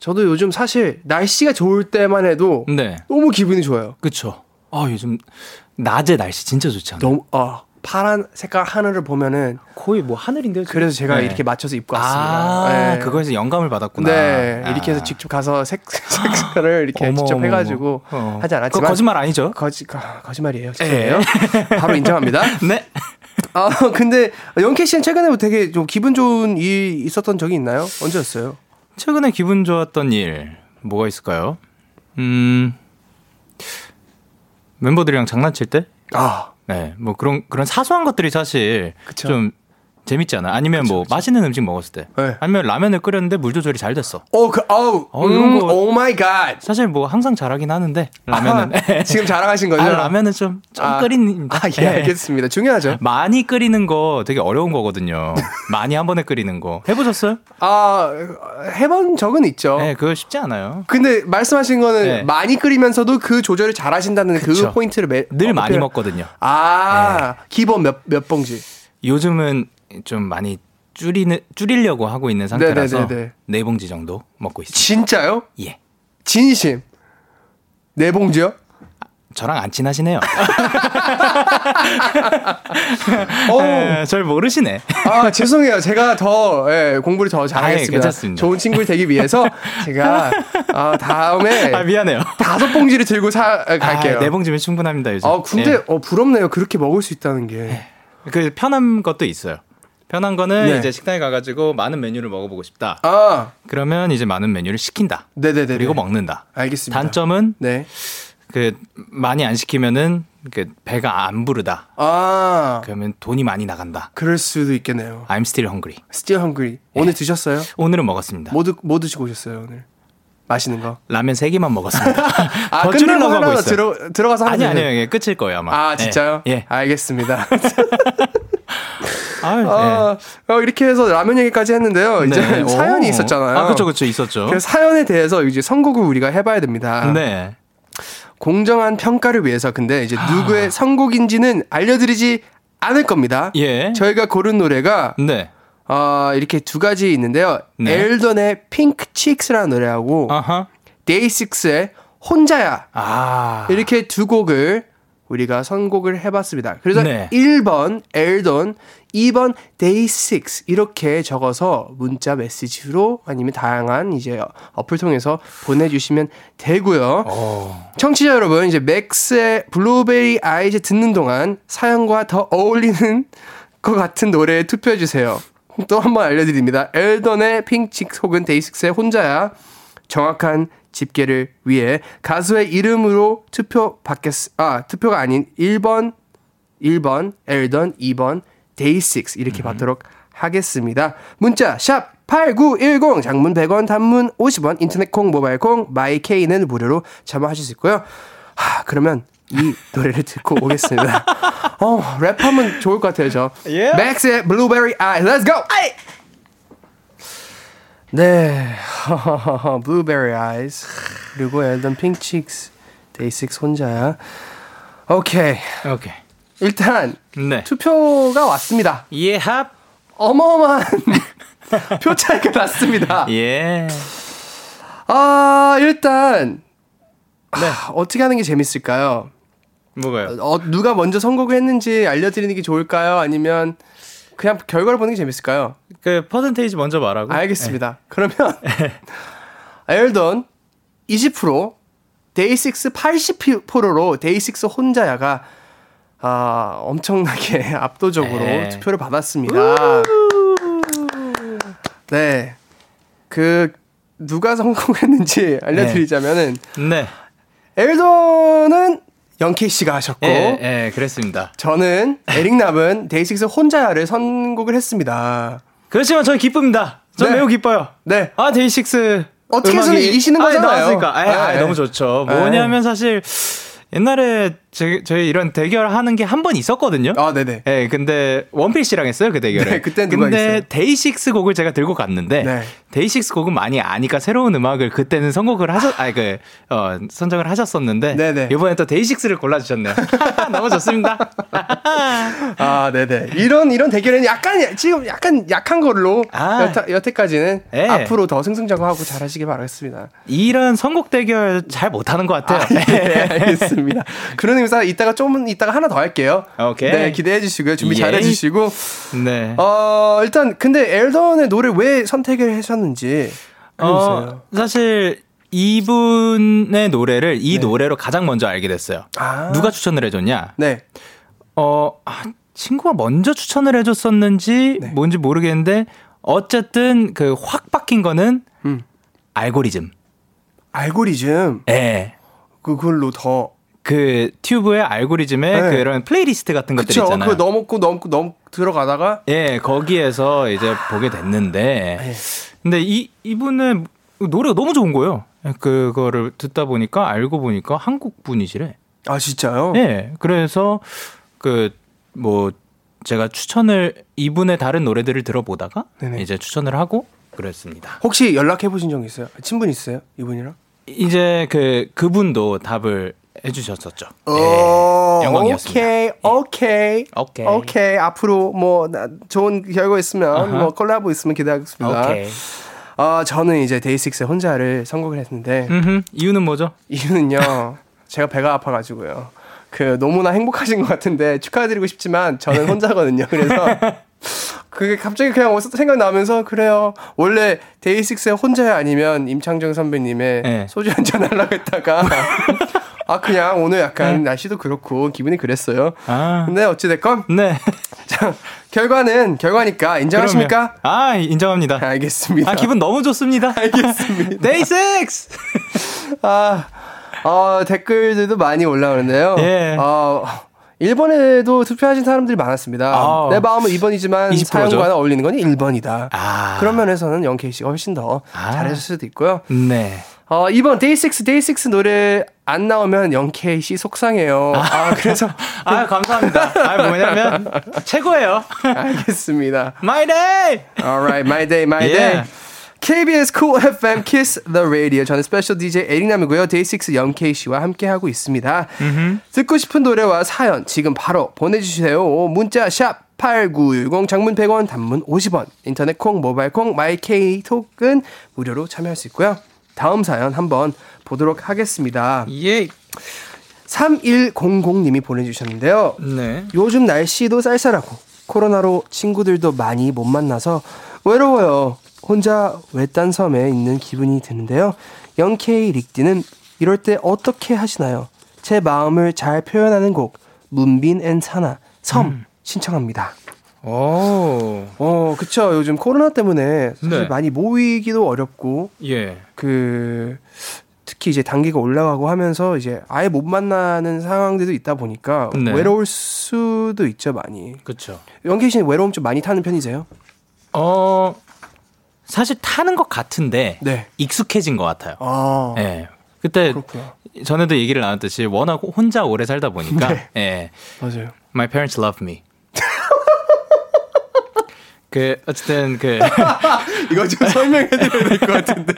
저도 요즘 사실 날씨가 좋을 때만 해도 네. 너무 기분이 좋아요. 그렇죠. 요즘 낮에 날씨 진짜 좋지 않아요? 너무 파란 색깔 하늘을 보면은 거의 뭐 하늘인데요. 지금? 그래서 제가 네. 이렇게 맞춰서 입고 왔습니다. 네. 그거에서 영감을 받았구나. 네, 이렇게 해서 직접 가서 색깔을 이렇게 직접 해가지고 하지 않았지만 그거 거짓말 아니죠? 거짓말이에요. 네. 바로 인정합니다. 네. 근데 영케 씨는 최근에 뭐 되게 좀 기분 좋은 일 있었던 적이 있나요? 언제였어요? 최근에 기분 좋았던 일 뭐가 있을까요? 멤버들이랑 장난칠 때? 네, 뭐 그런 사소한 것들이 사실 그쵸. 좀 재밌잖아. 아니면 그쵸, 뭐 그쵸. 맛있는 음식 먹었을 때. 네. 아니면 라면을 끓였는데 물 조절이 잘 됐어. 이런 거. 오 마이 갓. 사실 뭐 항상 잘하긴 하는데 라면은. 지금 자랑하신 거죠? 라면은 좀 끓이는. 예, 알겠습니다. 중요하죠. 많이 끓이는 거 되게 어려운 거거든요. 많이 한 번에 끓이는 거. 해보셨어요? 해본 적은 있죠. 네, 그거 쉽지 않아요. 근데 말씀하신 거는 많이 끓이면서도 그 조절을 잘하신다는 그쵸. 그 포인트를 늘 많이 먹거든요. 기본 몇 봉지. 요즘은 좀 많이 줄이려고 하고 있는 상태라서 네네네네. 4봉지 정도 먹고 있어요. 진짜요? 예. 진심. 4봉지요? 저랑 안 친하시네요. 절 모르시네. 죄송해요. 제가 공부를 더 잘하겠습니다. 좋은 친구 되기 위해서 제가 다음에 미안해요. 5봉지를 들고 갈게요. 4봉지면 충분합니다. 요즘. 근데 부럽네요. 그렇게 먹을 수 있다는 게. 그 편한 것도 있어요. 편한 거는 네. 이제 식당에 가가지고 많은 메뉴를 먹어보고 싶다. 아. 그러면 이제 많은 메뉴를 시킨다. 네네네. 그리고 먹는다. 알겠습니다. 단점은 네. 그 많이 안 시키면은 그 배가 안 부르다. 아. 그러면 돈이 많이 나간다. 그럴 수도 있겠네요. I'm still hungry. Still hungry. 네. 오늘 드셨어요? 오늘은 먹었습니다. 뭐 드시고 오셨어요 오늘? 맛있는 거? 라면 3개만 먹었습니다. 아, 끝내고 하나 들어가서 하면 아니요. 끝일 거예요 아마. 아 진짜요? 예. 알겠습니다. 아유, 네. 이렇게 해서 라면 얘기까지 했는데요. 네. 이제 사연이 있었잖아요. 아, 그쵸, 있었죠. 그래서 사연에 대해서 이제 선곡을 우리가 해봐야 됩니다. 네. 공정한 평가를 위해서 근데 이제 누구의 선곡인지는 알려드리지 않을 겁니다. 예. 저희가 고른 노래가 네. 이렇게 두 가지 있는데요. 네. 엘던의 핑크 칙스라는 노래하고 데이6의 혼자야. 아. 이렇게 두 곡을 우리가 선곡을 해봤습니다. 그래서 네. 1번 엘던, 2번 데이6 이렇게 적어서 문자 메시지로 아니면 다양한 이제 어플 통해서 보내주시면 되고요. 오. 청취자 여러분, 이제 맥스의 블루베리 아이즈 듣는 동안 사연과 더 어울리는 것 같은 노래에 투표해주세요. 또 한번 알려드립니다. 엘던의 핑칙 혹은 데이6의 혼자야. 정확한 집계를 위해 가수의 이름으로 투표가 아닌 1번 엘던, 2번 데이6 이렇게 받도록 하겠습니다. 문자 샵 8910 장문 100원 단문 50원 인터넷 콩 모바일 콩 마이케이는 무료로 참여하실 수 있고요. 그러면 이 노래를 듣고 오겠습니다. 랩하면 좋을 것 같아요 저. Yeah. 맥스의 Blueberry Eyes. Let's go. 아이. 네, Blueberry Eyes 그리고 엘던 핑크 칙스 데이6 혼자야. 오케이. 일단 네. 투표가 왔습니다. 예, 합 어마어마한 표 차이가 났습니다. 예. 일단 네. 어떻게 하는 게 재밌을까요? 뭐가요? 누가 먼저 선곡을 했는지 알려드리는 게 좋을까요? 아니면 그냥 결과를 보는 게 재밌을까요? 그 퍼센테이지 먼저 말하고. 알겠습니다. 네. 그러면 엘던 20%, 데이6 80%로 데이6 혼자야가 엄청나게 압도적으로 투표를 받았습니다. 네, 그 누가 성공했는지 알려드리자면은 네. 엘던은 영케이 씨가 하셨고, 예, 그랬습니다. 저는 에릭남은 데이6 혼자야를 선곡을 했습니다. 그렇지만 저는 기쁩니다. 저는 네. 매우 기뻐요. 네. 데이6 어떻게 해서는 이기시는 거잖아요. 너무 좋죠. 뭐냐면 사실 옛날에 저희 이런 대결하는 게 한 번 있었거든요. 아, 네네. 예, 근데 원필 씨랑 했어요 그 대결을. 네, 그때 누가 했어요? 근데 데이6 곡을 제가 들고 갔는데 네. 데이6 곡은 많이 아니까 새로운 음악을 그때는 선곡을 선정을 하셨었는데 네네. 이번에 또 데이6를 골라주셨네요. 너무 좋습니다. 네네. 이런 대결은 지금 약간 약한 걸로 여태까지는 네. 앞으로 더 승승장구하고 잘하시길 바라겠습니다. 이런 선곡 대결 잘 못하는 것 같아요. 네, 알겠습니다. 그런 의미에서 이따가 하나 더 할게요. 오케이. 네, 기대해 주시고요. 준비 잘 해주시고. 네. 일단 근데 엘던의 노래 왜 선택을 하셨는지 알려주세요. 사실 이분의 노래를 이 네. 노래로 가장 먼저 알게 됐어요. 누가 추천을 해줬냐? 네. 친구가 먼저 추천을 해줬었는지 네. 뭔지 모르겠는데 어쨌든 그 확 바뀐 거는 알고리즘. 알고리즘. 예. 네. 그걸로 더. 그 튜브의 알고리즘에 네. 그런 플레이리스트 같은 것들 있잖아요. 그거 넘고 들어가다가 예 거기에서 이제 보게 됐는데 예. 근데 이분은 노래가 너무 좋은 거예요. 그거를 듣다 보니까 알고 보니까 한국 분이시래. 아 진짜요? 예. 그래서 그 뭐 제가 이분의 다른 노래들을 들어보다가 네네. 이제 추천을 하고 그랬습니다. 혹시 연락해 보신 적 있어요? 친분 있어요? 이분이랑? 이제 그분도 답을 해주셨었죠. 네. 영광이었습니다. 오케이. 앞으로 뭐 좋은 결과 있으면 뭐 콜라보 있으면 기대하겠습니다. 오케이. 저는 이제 데이6의 혼자를 선곡을 했는데 이유는 뭐죠? 이유는요. 제가 배가 아파가지고요. 너무나 행복하신 것 같은데 축하드리고 싶지만 저는 혼자거든요. 그래서 그게 갑자기 그냥 생각 나면서 그래요. 원래 데이6의 혼자야 아니면 임창정 선배님의 네. 소주 한잔 하려고 했다가 아, 그냥 오늘 약간 네. 날씨도 그렇고 기분이 그랬어요. 아. 근데 어찌됐건. 네. 자, 결과는 결과니까 인정하십니까? 그럼요. 아, 인정합니다. 알겠습니다. 아, 기분 너무 좋습니다. 알겠습니다. Day6! 아, 댓글들도 많이 올라오는데요. 예. 1번에도 투표하신 사람들이 많았습니다. 아, 내 마음은 2번이지만 사연과는 어울리는 건 1번이다. 아. 그런 면에서는 영케이씨가 훨씬 더 잘했을 수도 있고요. 네. 이번 데이6 노래 안 나오면 영케이씨 속상해요. 그래서. 감사합니다. 뭐냐면, 최고예요. 알겠습니다. My day! Alright, my day, my day. Yeah. KBS Cool FM Kiss the Radio. 저는 스페셜 DJ 에릭남이고요. 데이6 영K씨와 함께하고 있습니다. 듣고 싶은 노래와 사연 지금 바로 보내주세요. 문자 샵 8910, 장문 100원, 단문 50원, 인터넷 콩, 모바일 콩, 마이케이톡은 무료로 참여할 수 있고요. 다음 사연 한번 보도록 하겠습니다. 예. 3100님이 보내주셨는데요. 네. 요즘 날씨도 쌀쌀하고 코로나로 친구들도 많이 못 만나서 외로워요. 혼자 외딴 섬에 있는 기분이 드는데요. 영케이 릭디는 이럴 때 어떻게 하시나요? 제 마음을 잘 표현하는 곡 문빈 앤 사나 섬 신청합니다. 그쵸. 요즘 코로나 때문에 사실 네. 많이 모이기도 어렵고, 예. 특히 이제 단계가 올라가고 하면서 이제 아예 못 만나는 상황들도 있다 보니까 네. 외로울 수도 있죠, 많이. 그쵸. 영케이 씨는 외로움 좀 많이 타는 편이세요? 사실 타는 것 같은데 네. 익숙해진 것 같아요. 네. 그때 그렇구나. 전에도 얘기를 나눴듯이 워낙 혼자 오래 살다 보니까 네. 네. 맞아요. My parents love me. 어쨌든 이거 좀 설명해드려야 될 것 같은데.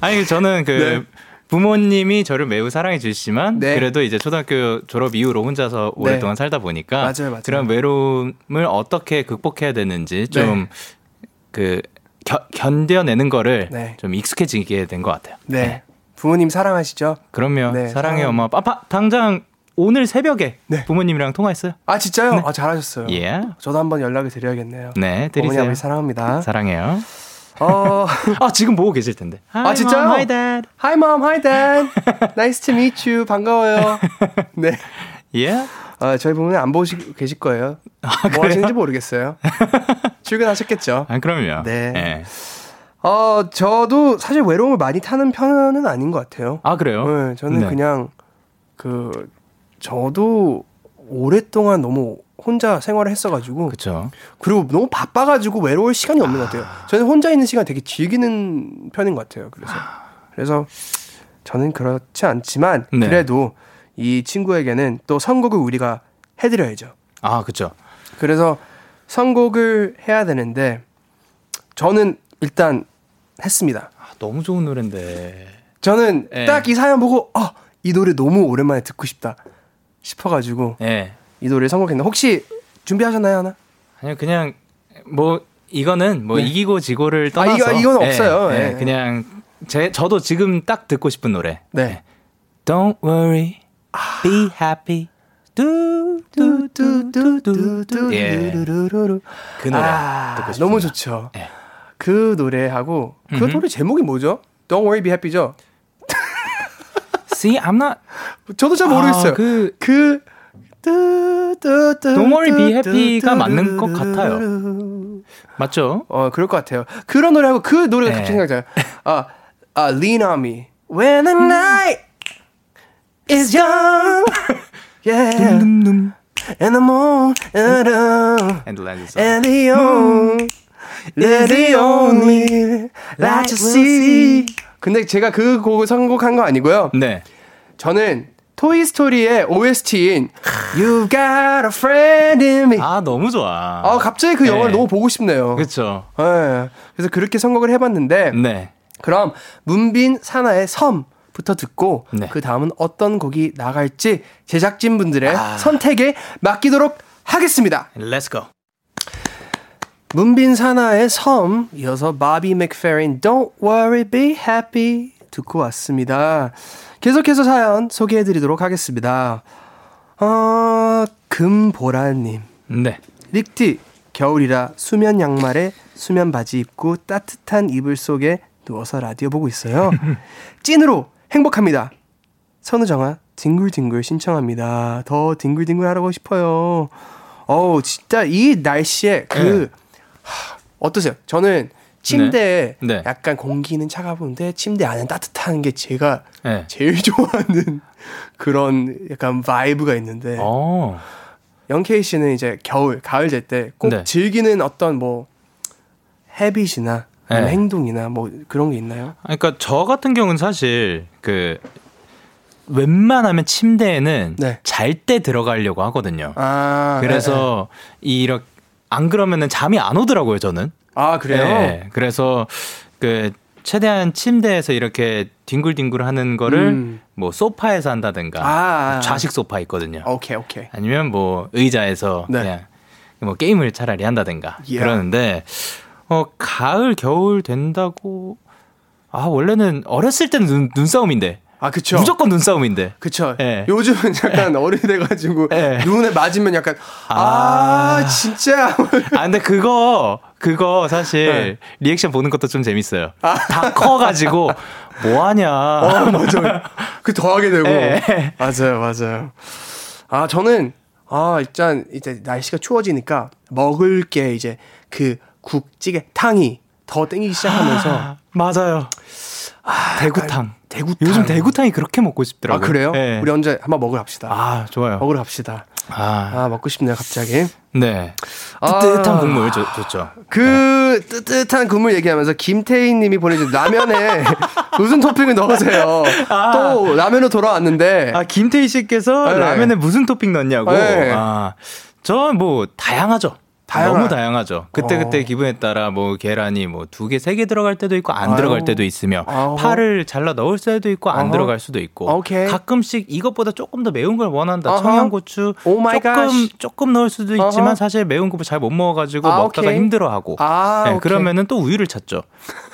아니 저는 네. 부모님이 저를 매우 사랑해 주시지만 네. 그래도 이제 초등학교 졸업 이후로 혼자서 오랫동안 네. 살다 보니까 맞아요. 그런 외로움을 어떻게 극복해야 되는지 좀 견뎌내는 거를 네. 좀 익숙해지게 된 것 같아요. 네. 네. 부모님 사랑하시죠? 그럼요. 네. 사랑해요, 엄마. 당장 오늘 새벽에 네. 부모님이랑 통화했어요. 아, 진짜요? 네. 잘하셨어요. 예. 저도 한번 연락을 드려야겠네요. 네, 드리세요. 어머니 사랑합니다. 사랑해요. 지금 보고 계실 텐데. Hi, 진짜요? Mom, hi, Dad. Hi, Mom. Hi, Dad. Nice to meet you. 반가워요. 네. 예. 저희 부모님 안 보시고 계실 거예요. 뭐 하시는지 모르겠어요. 출근하셨겠죠. 그럼요. 네. 네. 저도 사실 외로움을 많이 타는 편은 아닌 것 같아요. 그래요? 네, 저는 네. 그냥 저도 오랫동안 너무 혼자 생활을 했어가지고. 그렇죠. 그리고 너무 바빠가지고 외로울 시간이 없는 것 같아요. 저는 혼자 있는 시간 되게 즐기는 편인 것 같아요. 그래서 저는 그렇지 않지만 네. 그래도 이 친구에게는 또 선곡을 우리가 해드려야죠. 그렇죠. 그래서 선곡을 해야 되는데 저는 일단 했습니다. 너무 좋은 노래인데. 저는 딱 이 사연 보고 이 노래 너무 오랜만에 듣고 싶다 싶어가지고 이 노래를 선곡했는데 혹시 준비하셨나요 하나? 아니요, 그냥 이거는 네. 이기고 지고를 떠나서 이건 없어요. 그냥 저도 지금 딱 듣고 싶은 노래. 네. Don't worry, be happy. 그 노래 너무 좋죠. 예. 그 노래하고 그 노래 제목이 뭐죠? Don't worry, be happy죠. See, I'm not. 저도 잘 모르겠어요. Don't worry, be happy가 맞는 것 같아요. 맞죠? 그럴 것 같아요. 그런 노래하고 그 노래가 갑자기 생각나요. Lean on me when the night is young. Yeah. And the moon and the land is on. And the only light you see. 근데 제가 그 곡을 선곡한 거 아니고요. 네. 저는 토이스토리의 OST인 You Got a Friend in Me. 너무 좋아. 갑자기 그 영화를 너무 보고 싶네요. 그렇죠. 네. 그래서 그렇게 선곡을 해봤는데. 네. 그럼 문빈 사나의 섬. 부터 듣고 네. 그 다음은 어떤 곡이 나갈지 제작진분들의 선택에 맡기도록 하겠습니다. Let's go. 문빈 사나의 섬 이어서 바비 맥페린 Don't worry be happy 듣고 왔습니다. 계속해서 사연 소개해드리도록 하겠습니다. 금보라님. 네. 릭디 겨울이라 수면 양말에 수면 바지 입고 따뜻한 이불 속에 누워서 라디오 보고 있어요. 찐으로 행복합니다. 선우정아 딩글딩글 신청합니다. 더 딩글딩글 하라고 싶어요. 어우, 진짜 이 날씨에 그, 네. 하, 어떠세요? 저는 침대에 네. 네. 약간 공기는 차가운데 침대 안은 따뜻한 게 제가 네. 제일 좋아하는 그런 약간 바이브가 있는데, 영케이 씨는 이제 겨울, 가을제 때 꼭 네. 즐기는 어떤 뭐 헤빗이나 네. 행동이나 뭐 그런 게 있나요? 그러니까 저 같은 경우는 사실 그 웬만하면 침대에는 네. 잘 때 들어가려고 하거든요. 아, 그래서 이렇게 안 그러면은 잠이 안 오더라고요, 저는. 아, 그래요? 네. 그래서 그 최대한 침대에서 이렇게 뒹굴뒹굴 하는 거를 뭐 소파에서 한다든가 좌식 소파 있거든요. 오케이, 오케이. 아니면 뭐 의자에서 네. 그냥 뭐 게임을 차라리 한다든가 그러는데 가을 겨울 된다고 원래는 어렸을 때는 눈싸움인데 아, 그쵸. 무조건 눈싸움인데. 그쵸. 예. 요즘은 약간 어른이 돼가지고, 예. 눈에 맞으면 약간, 진짜. 아, 근데 그거 사실, 예. 리액션 보는 것도 좀 재밌어요. 아. 다 커가지고, 뭐하냐. 맞아요. 그 더하게 되고. 예. 맞아요, 맞아요. 아, 저는, 일단, 이제 날씨가 추워지니까, 먹을 게 이제, 그 국찌개, 탕이 더 땡기기 시작하면서. 맞아요. 대구탕. 대구탕. 요즘 대구탕이 그렇게 먹고 싶더라고요. 아, 그래요? 네. 우리 언제 한번 먹으러 갑시다. 아, 좋아요. 먹으러 갑시다. 먹고 싶네요, 갑자기. 네. 뜨뜻한 국물 좋죠. 그 네. 뜨뜻한 국물 얘기하면서 김태인 님이 보내준 라면에 무슨 토핑을 넣으세요? 또 라면으로 돌아왔는데. 김태희 씨께서 네. 라면에 무슨 토핑 넣냐고. 네. 저 뭐 다양하죠. 너무 다양하죠. 그때 기분에 따라 뭐 계란이 뭐 2개, 3개 들어갈 때도 있고 안 들어갈 때도 있으며 파를 잘라 넣을 때도 있고 안 들어갈 수도 있고 오케이. 가끔씩 이것보다 조금 더 매운 걸 원한다. 청양고추 조금 넣을 수도 있지만 사실 매운 거 잘 못 먹어가지고 먹다가 오케이. 힘들어하고 네, 그러면은 또 우유를 찾죠.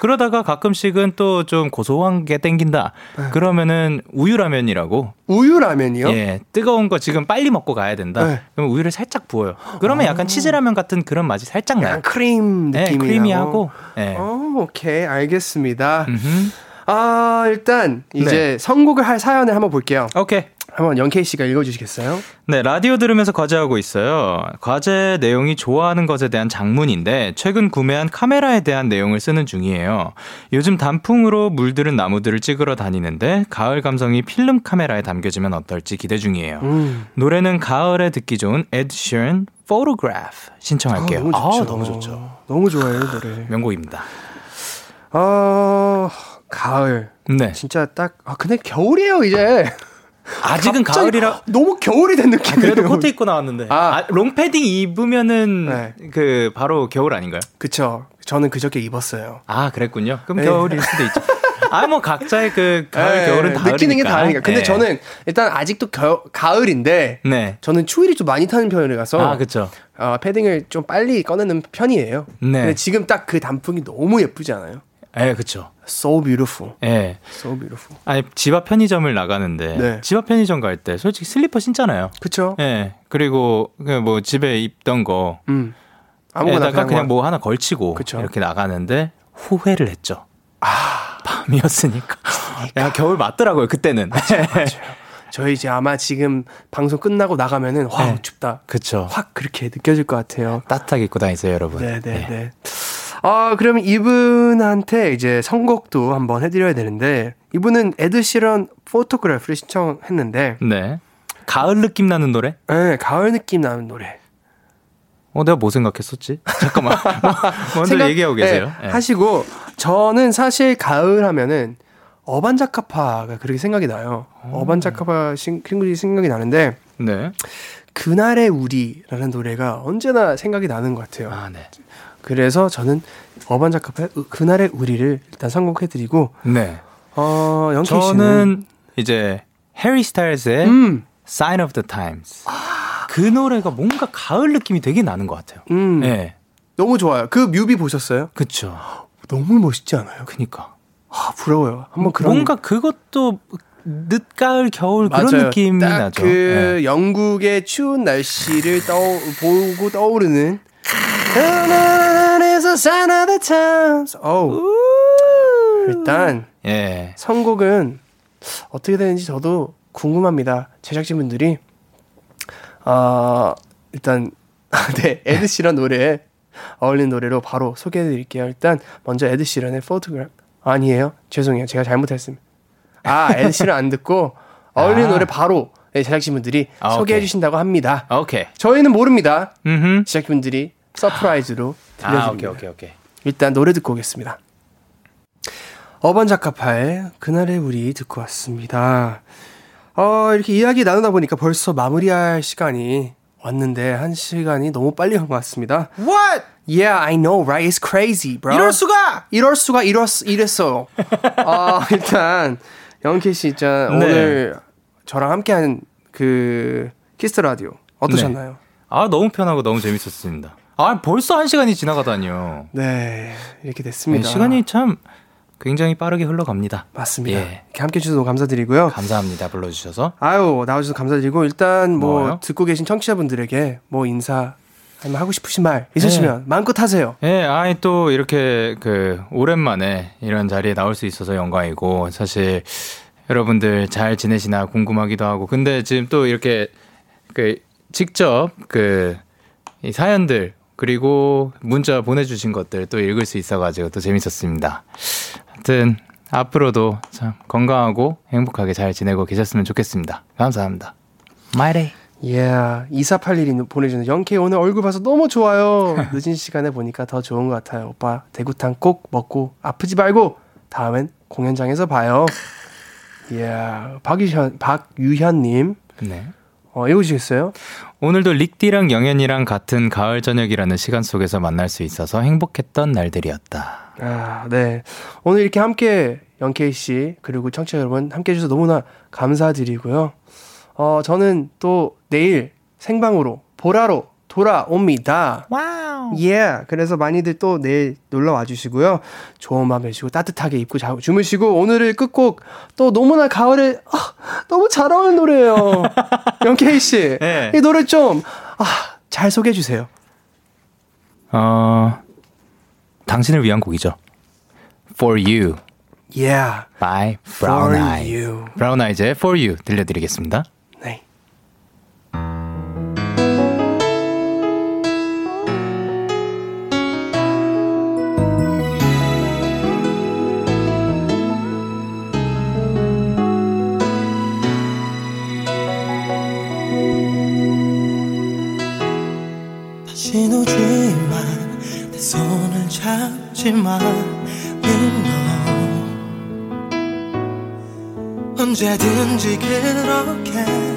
그러다가 가끔씩은 또 좀 고소한 게 땡긴다. 그러면은 우유라면이라고. 우유라면이요? 예, 뜨거운 거 지금 빨리 먹고 가야 된다. 네. 그럼 우유를 살짝 부어요. 그러면 약간 치즈라면 같은 그런 맛이 살짝 나요. 크림 느낌이 네, 크리미하고. 네. 오케이, 알겠습니다. 일단 이제 네. 선곡을 할 사연을 한번 볼게요. 오케이. 한번 영케이 씨가 읽어주시겠어요? 네, 라디오 들으면서 과제하고 있어요. 과제 내용이 좋아하는 것에 대한 장문인데 최근 구매한 카메라에 대한 내용을 쓰는 중이에요. 요즘 단풍으로 물들은 나무들을 찍으러 다니는데 가을 감성이 필름 카메라에 담겨지면 어떨지 기대 중이에요. 노래는 가을에 듣기 좋은 Ed Sheeran Photograph 신청할게요. 너무 좋죠. 너무 좋아요, 노래. 명곡입니다. 가을. 네. 진짜 딱 근데 겨울이에요, 이제. 아직은 가을이라 너무 겨울이 된 느낌이에요. 그래도 코트 입고 나왔는데 롱패딩 입으면은 네. 그 바로 겨울 아닌가요? 그쵸. 저는 그저께 입었어요. 그랬군요. 그럼 네. 겨울일 수도 있죠. 뭐 각자의 그 가을 네. 겨울은 다르니까 느끼는 게 다르니까. 근데 네. 저는 일단 아직도 가을인데 네. 저는 추위를 좀 많이 타는 편이라서 그쵸. 패딩을 좀 빨리 꺼내는 편이에요. 네. 근데 지금 딱 그 단풍이 너무 예쁘지 않아요? 예, 그쵸. So beautiful. 예. So beautiful. 아니, 집 앞 편의점을 나가는데, 네. 집 앞 편의점 갈 때, 솔직히 슬리퍼 신잖아요. 그쵸. 예. 그리고, 뭐, 집에 입던 거, 아무거나 그냥 뭐 하나 걸치고, 그쵸. 이렇게 나가는데, 후회를 했죠. 밤이었으니까. 야, 겨울 맞더라고요, 그때는. 맞아요. 저희 이제 아마 지금 방송 끝나고 나가면은, 네. 춥다. 그쵸. 확 그렇게 느껴질 것 같아요. 따뜻하게 입고 다니세요, 여러분. 네네네. 네. 그러면 이분한테 이제 선곡도 한번 해드려야 되는데, 이분은 에드시런 포토그래프를 신청했는데, 네. 가을 느낌 나는 노래? 네, 가을 느낌 나는 노래. 내가 뭐 생각했었지? 잠깐만. 먼저 얘기하고 계세요. 네, 네. 하시고, 저는 사실 가을 하면은 어반 자카파가 그렇게 생각이 나요. 어반 자카파 친구들이 생각이 나는데, 네. 그날의 우리라는 노래가 언제나 생각이 나는 것 같아요. 네. 그래서 저는 어반 자카파의 그날의 우리를 일단 선곡해드리고 네. 영케이 씨는 저는 이제 해리 스타일스의 Sign of the Times. 그 노래가 뭔가 가을 느낌이 되게 나는 것 같아요. 네. 너무 좋아요. 그 뮤비 보셨어요? 그쵸. 너무 멋있지 않아요? 그니까. 부러워요. 한번 그런 뭔가 그것도 늦가을, 겨울 맞아요. 그런 느낌이 딱 나죠. 그 네. 영국의 추운 날씨를 보고 떠오르는 일단 선곡은 어떻게 되는지 저도 궁금합니다. 제작진분들이 일단 네, 에드 씨란 노래에 어울리는 노래로 바로 소개해드릴게요. 일단 먼저 에드 씨란의 포토그램 아니에요. 죄송해요. 제가 잘못했습니다. 에드 씨는 안 듣고 어울리는 노래 바로 네, 제작진분들이 소개해주신다고 합니다. 오케이. 저희는 모릅니다. 제작진분들이 서프라이즈로 들려줍니다. 오케이. 일단 노래 듣고 오겠습니다. 어반 자카파의 그날의 우리 듣고 왔습니다. 이렇게 이야기 나누다 보니까 벌써 마무리할 시간이 왔는데 한 시간이 너무 빨리 간 것 같습니다. What? Yeah, I know, right? It's crazy, bro. 이럴 수가 이랬어요. 일단 영케 씨 진짜 네. 오늘 저랑 함께한 그 키스 라디오 어떠셨나요? 네. 너무 편하고 너무 재밌었습니다. 벌써 한 시간이 지나가다니요. 네, 이렇게 됐습니다. 시간이 참 굉장히 빠르게 흘러갑니다. 맞습니다. 예. 이렇게 함께 해주셔서 감사드리고요. 감사합니다. 불러주셔서. 나와주셔서 감사드리고 일단 뭐요? 듣고 계신 청취자분들에게 인사 아니면 하고 싶으신 말 있으시면 예. 마음껏 하세요. 예, 또 이렇게 오랜만에 이런 자리에 나올 수 있어서 영광이고 사실 여러분들 잘 지내시나 궁금하기도 하고 근데 지금 또 이렇게 직접 이 사연들 그리고 문자 보내주신 것들 또 읽을 수 있어가지고 또 재밌었습니다. 하여튼 앞으로도 참 건강하고 행복하게 잘 지내고 계셨으면 좋겠습니다. 감사합니다. My day. Yeah. 2481이 보내주는 Young K 오늘 얼굴 봐서 너무 좋아요. 늦은 시간에 보니까 더 좋은 것 같아요. 오빠 대구탕 꼭 먹고 아프지 말고 다음엔 공연장에서 봐요. Yeah. 박유현님. 네. 읽으시겠어요? 오늘도 릭디랑 영현이랑 같은 가을 저녁이라는 시간 속에서 만날 수 있어서 행복했던 날들이었다. 네. 오늘 이렇게 함께 영케이 씨 그리고 청취자 여러분 함께 해주셔서 너무나 감사드리고요. 저는 또 내일 생방으로 보라로 돌아옵니다. 와우. 예. Yeah. 그래서 많이들 또 내일 놀러 와주시고요. 좋은 밤 되시고 따뜻하게 입고 주무시고 오늘을 끝곡 또 너무나 가을에 너무 잘 어울리는 노래예요. 영케이 씨, 네. 이 노래 좀 잘 소개해 주세요. 당신을 위한 곡이죠. For You. Yeah. By Brown Eyes. Brown Eyes의 For You 들려드리겠습니다. 네. 신호지만 내 손을 잡지만 You know 언제든지 그렇게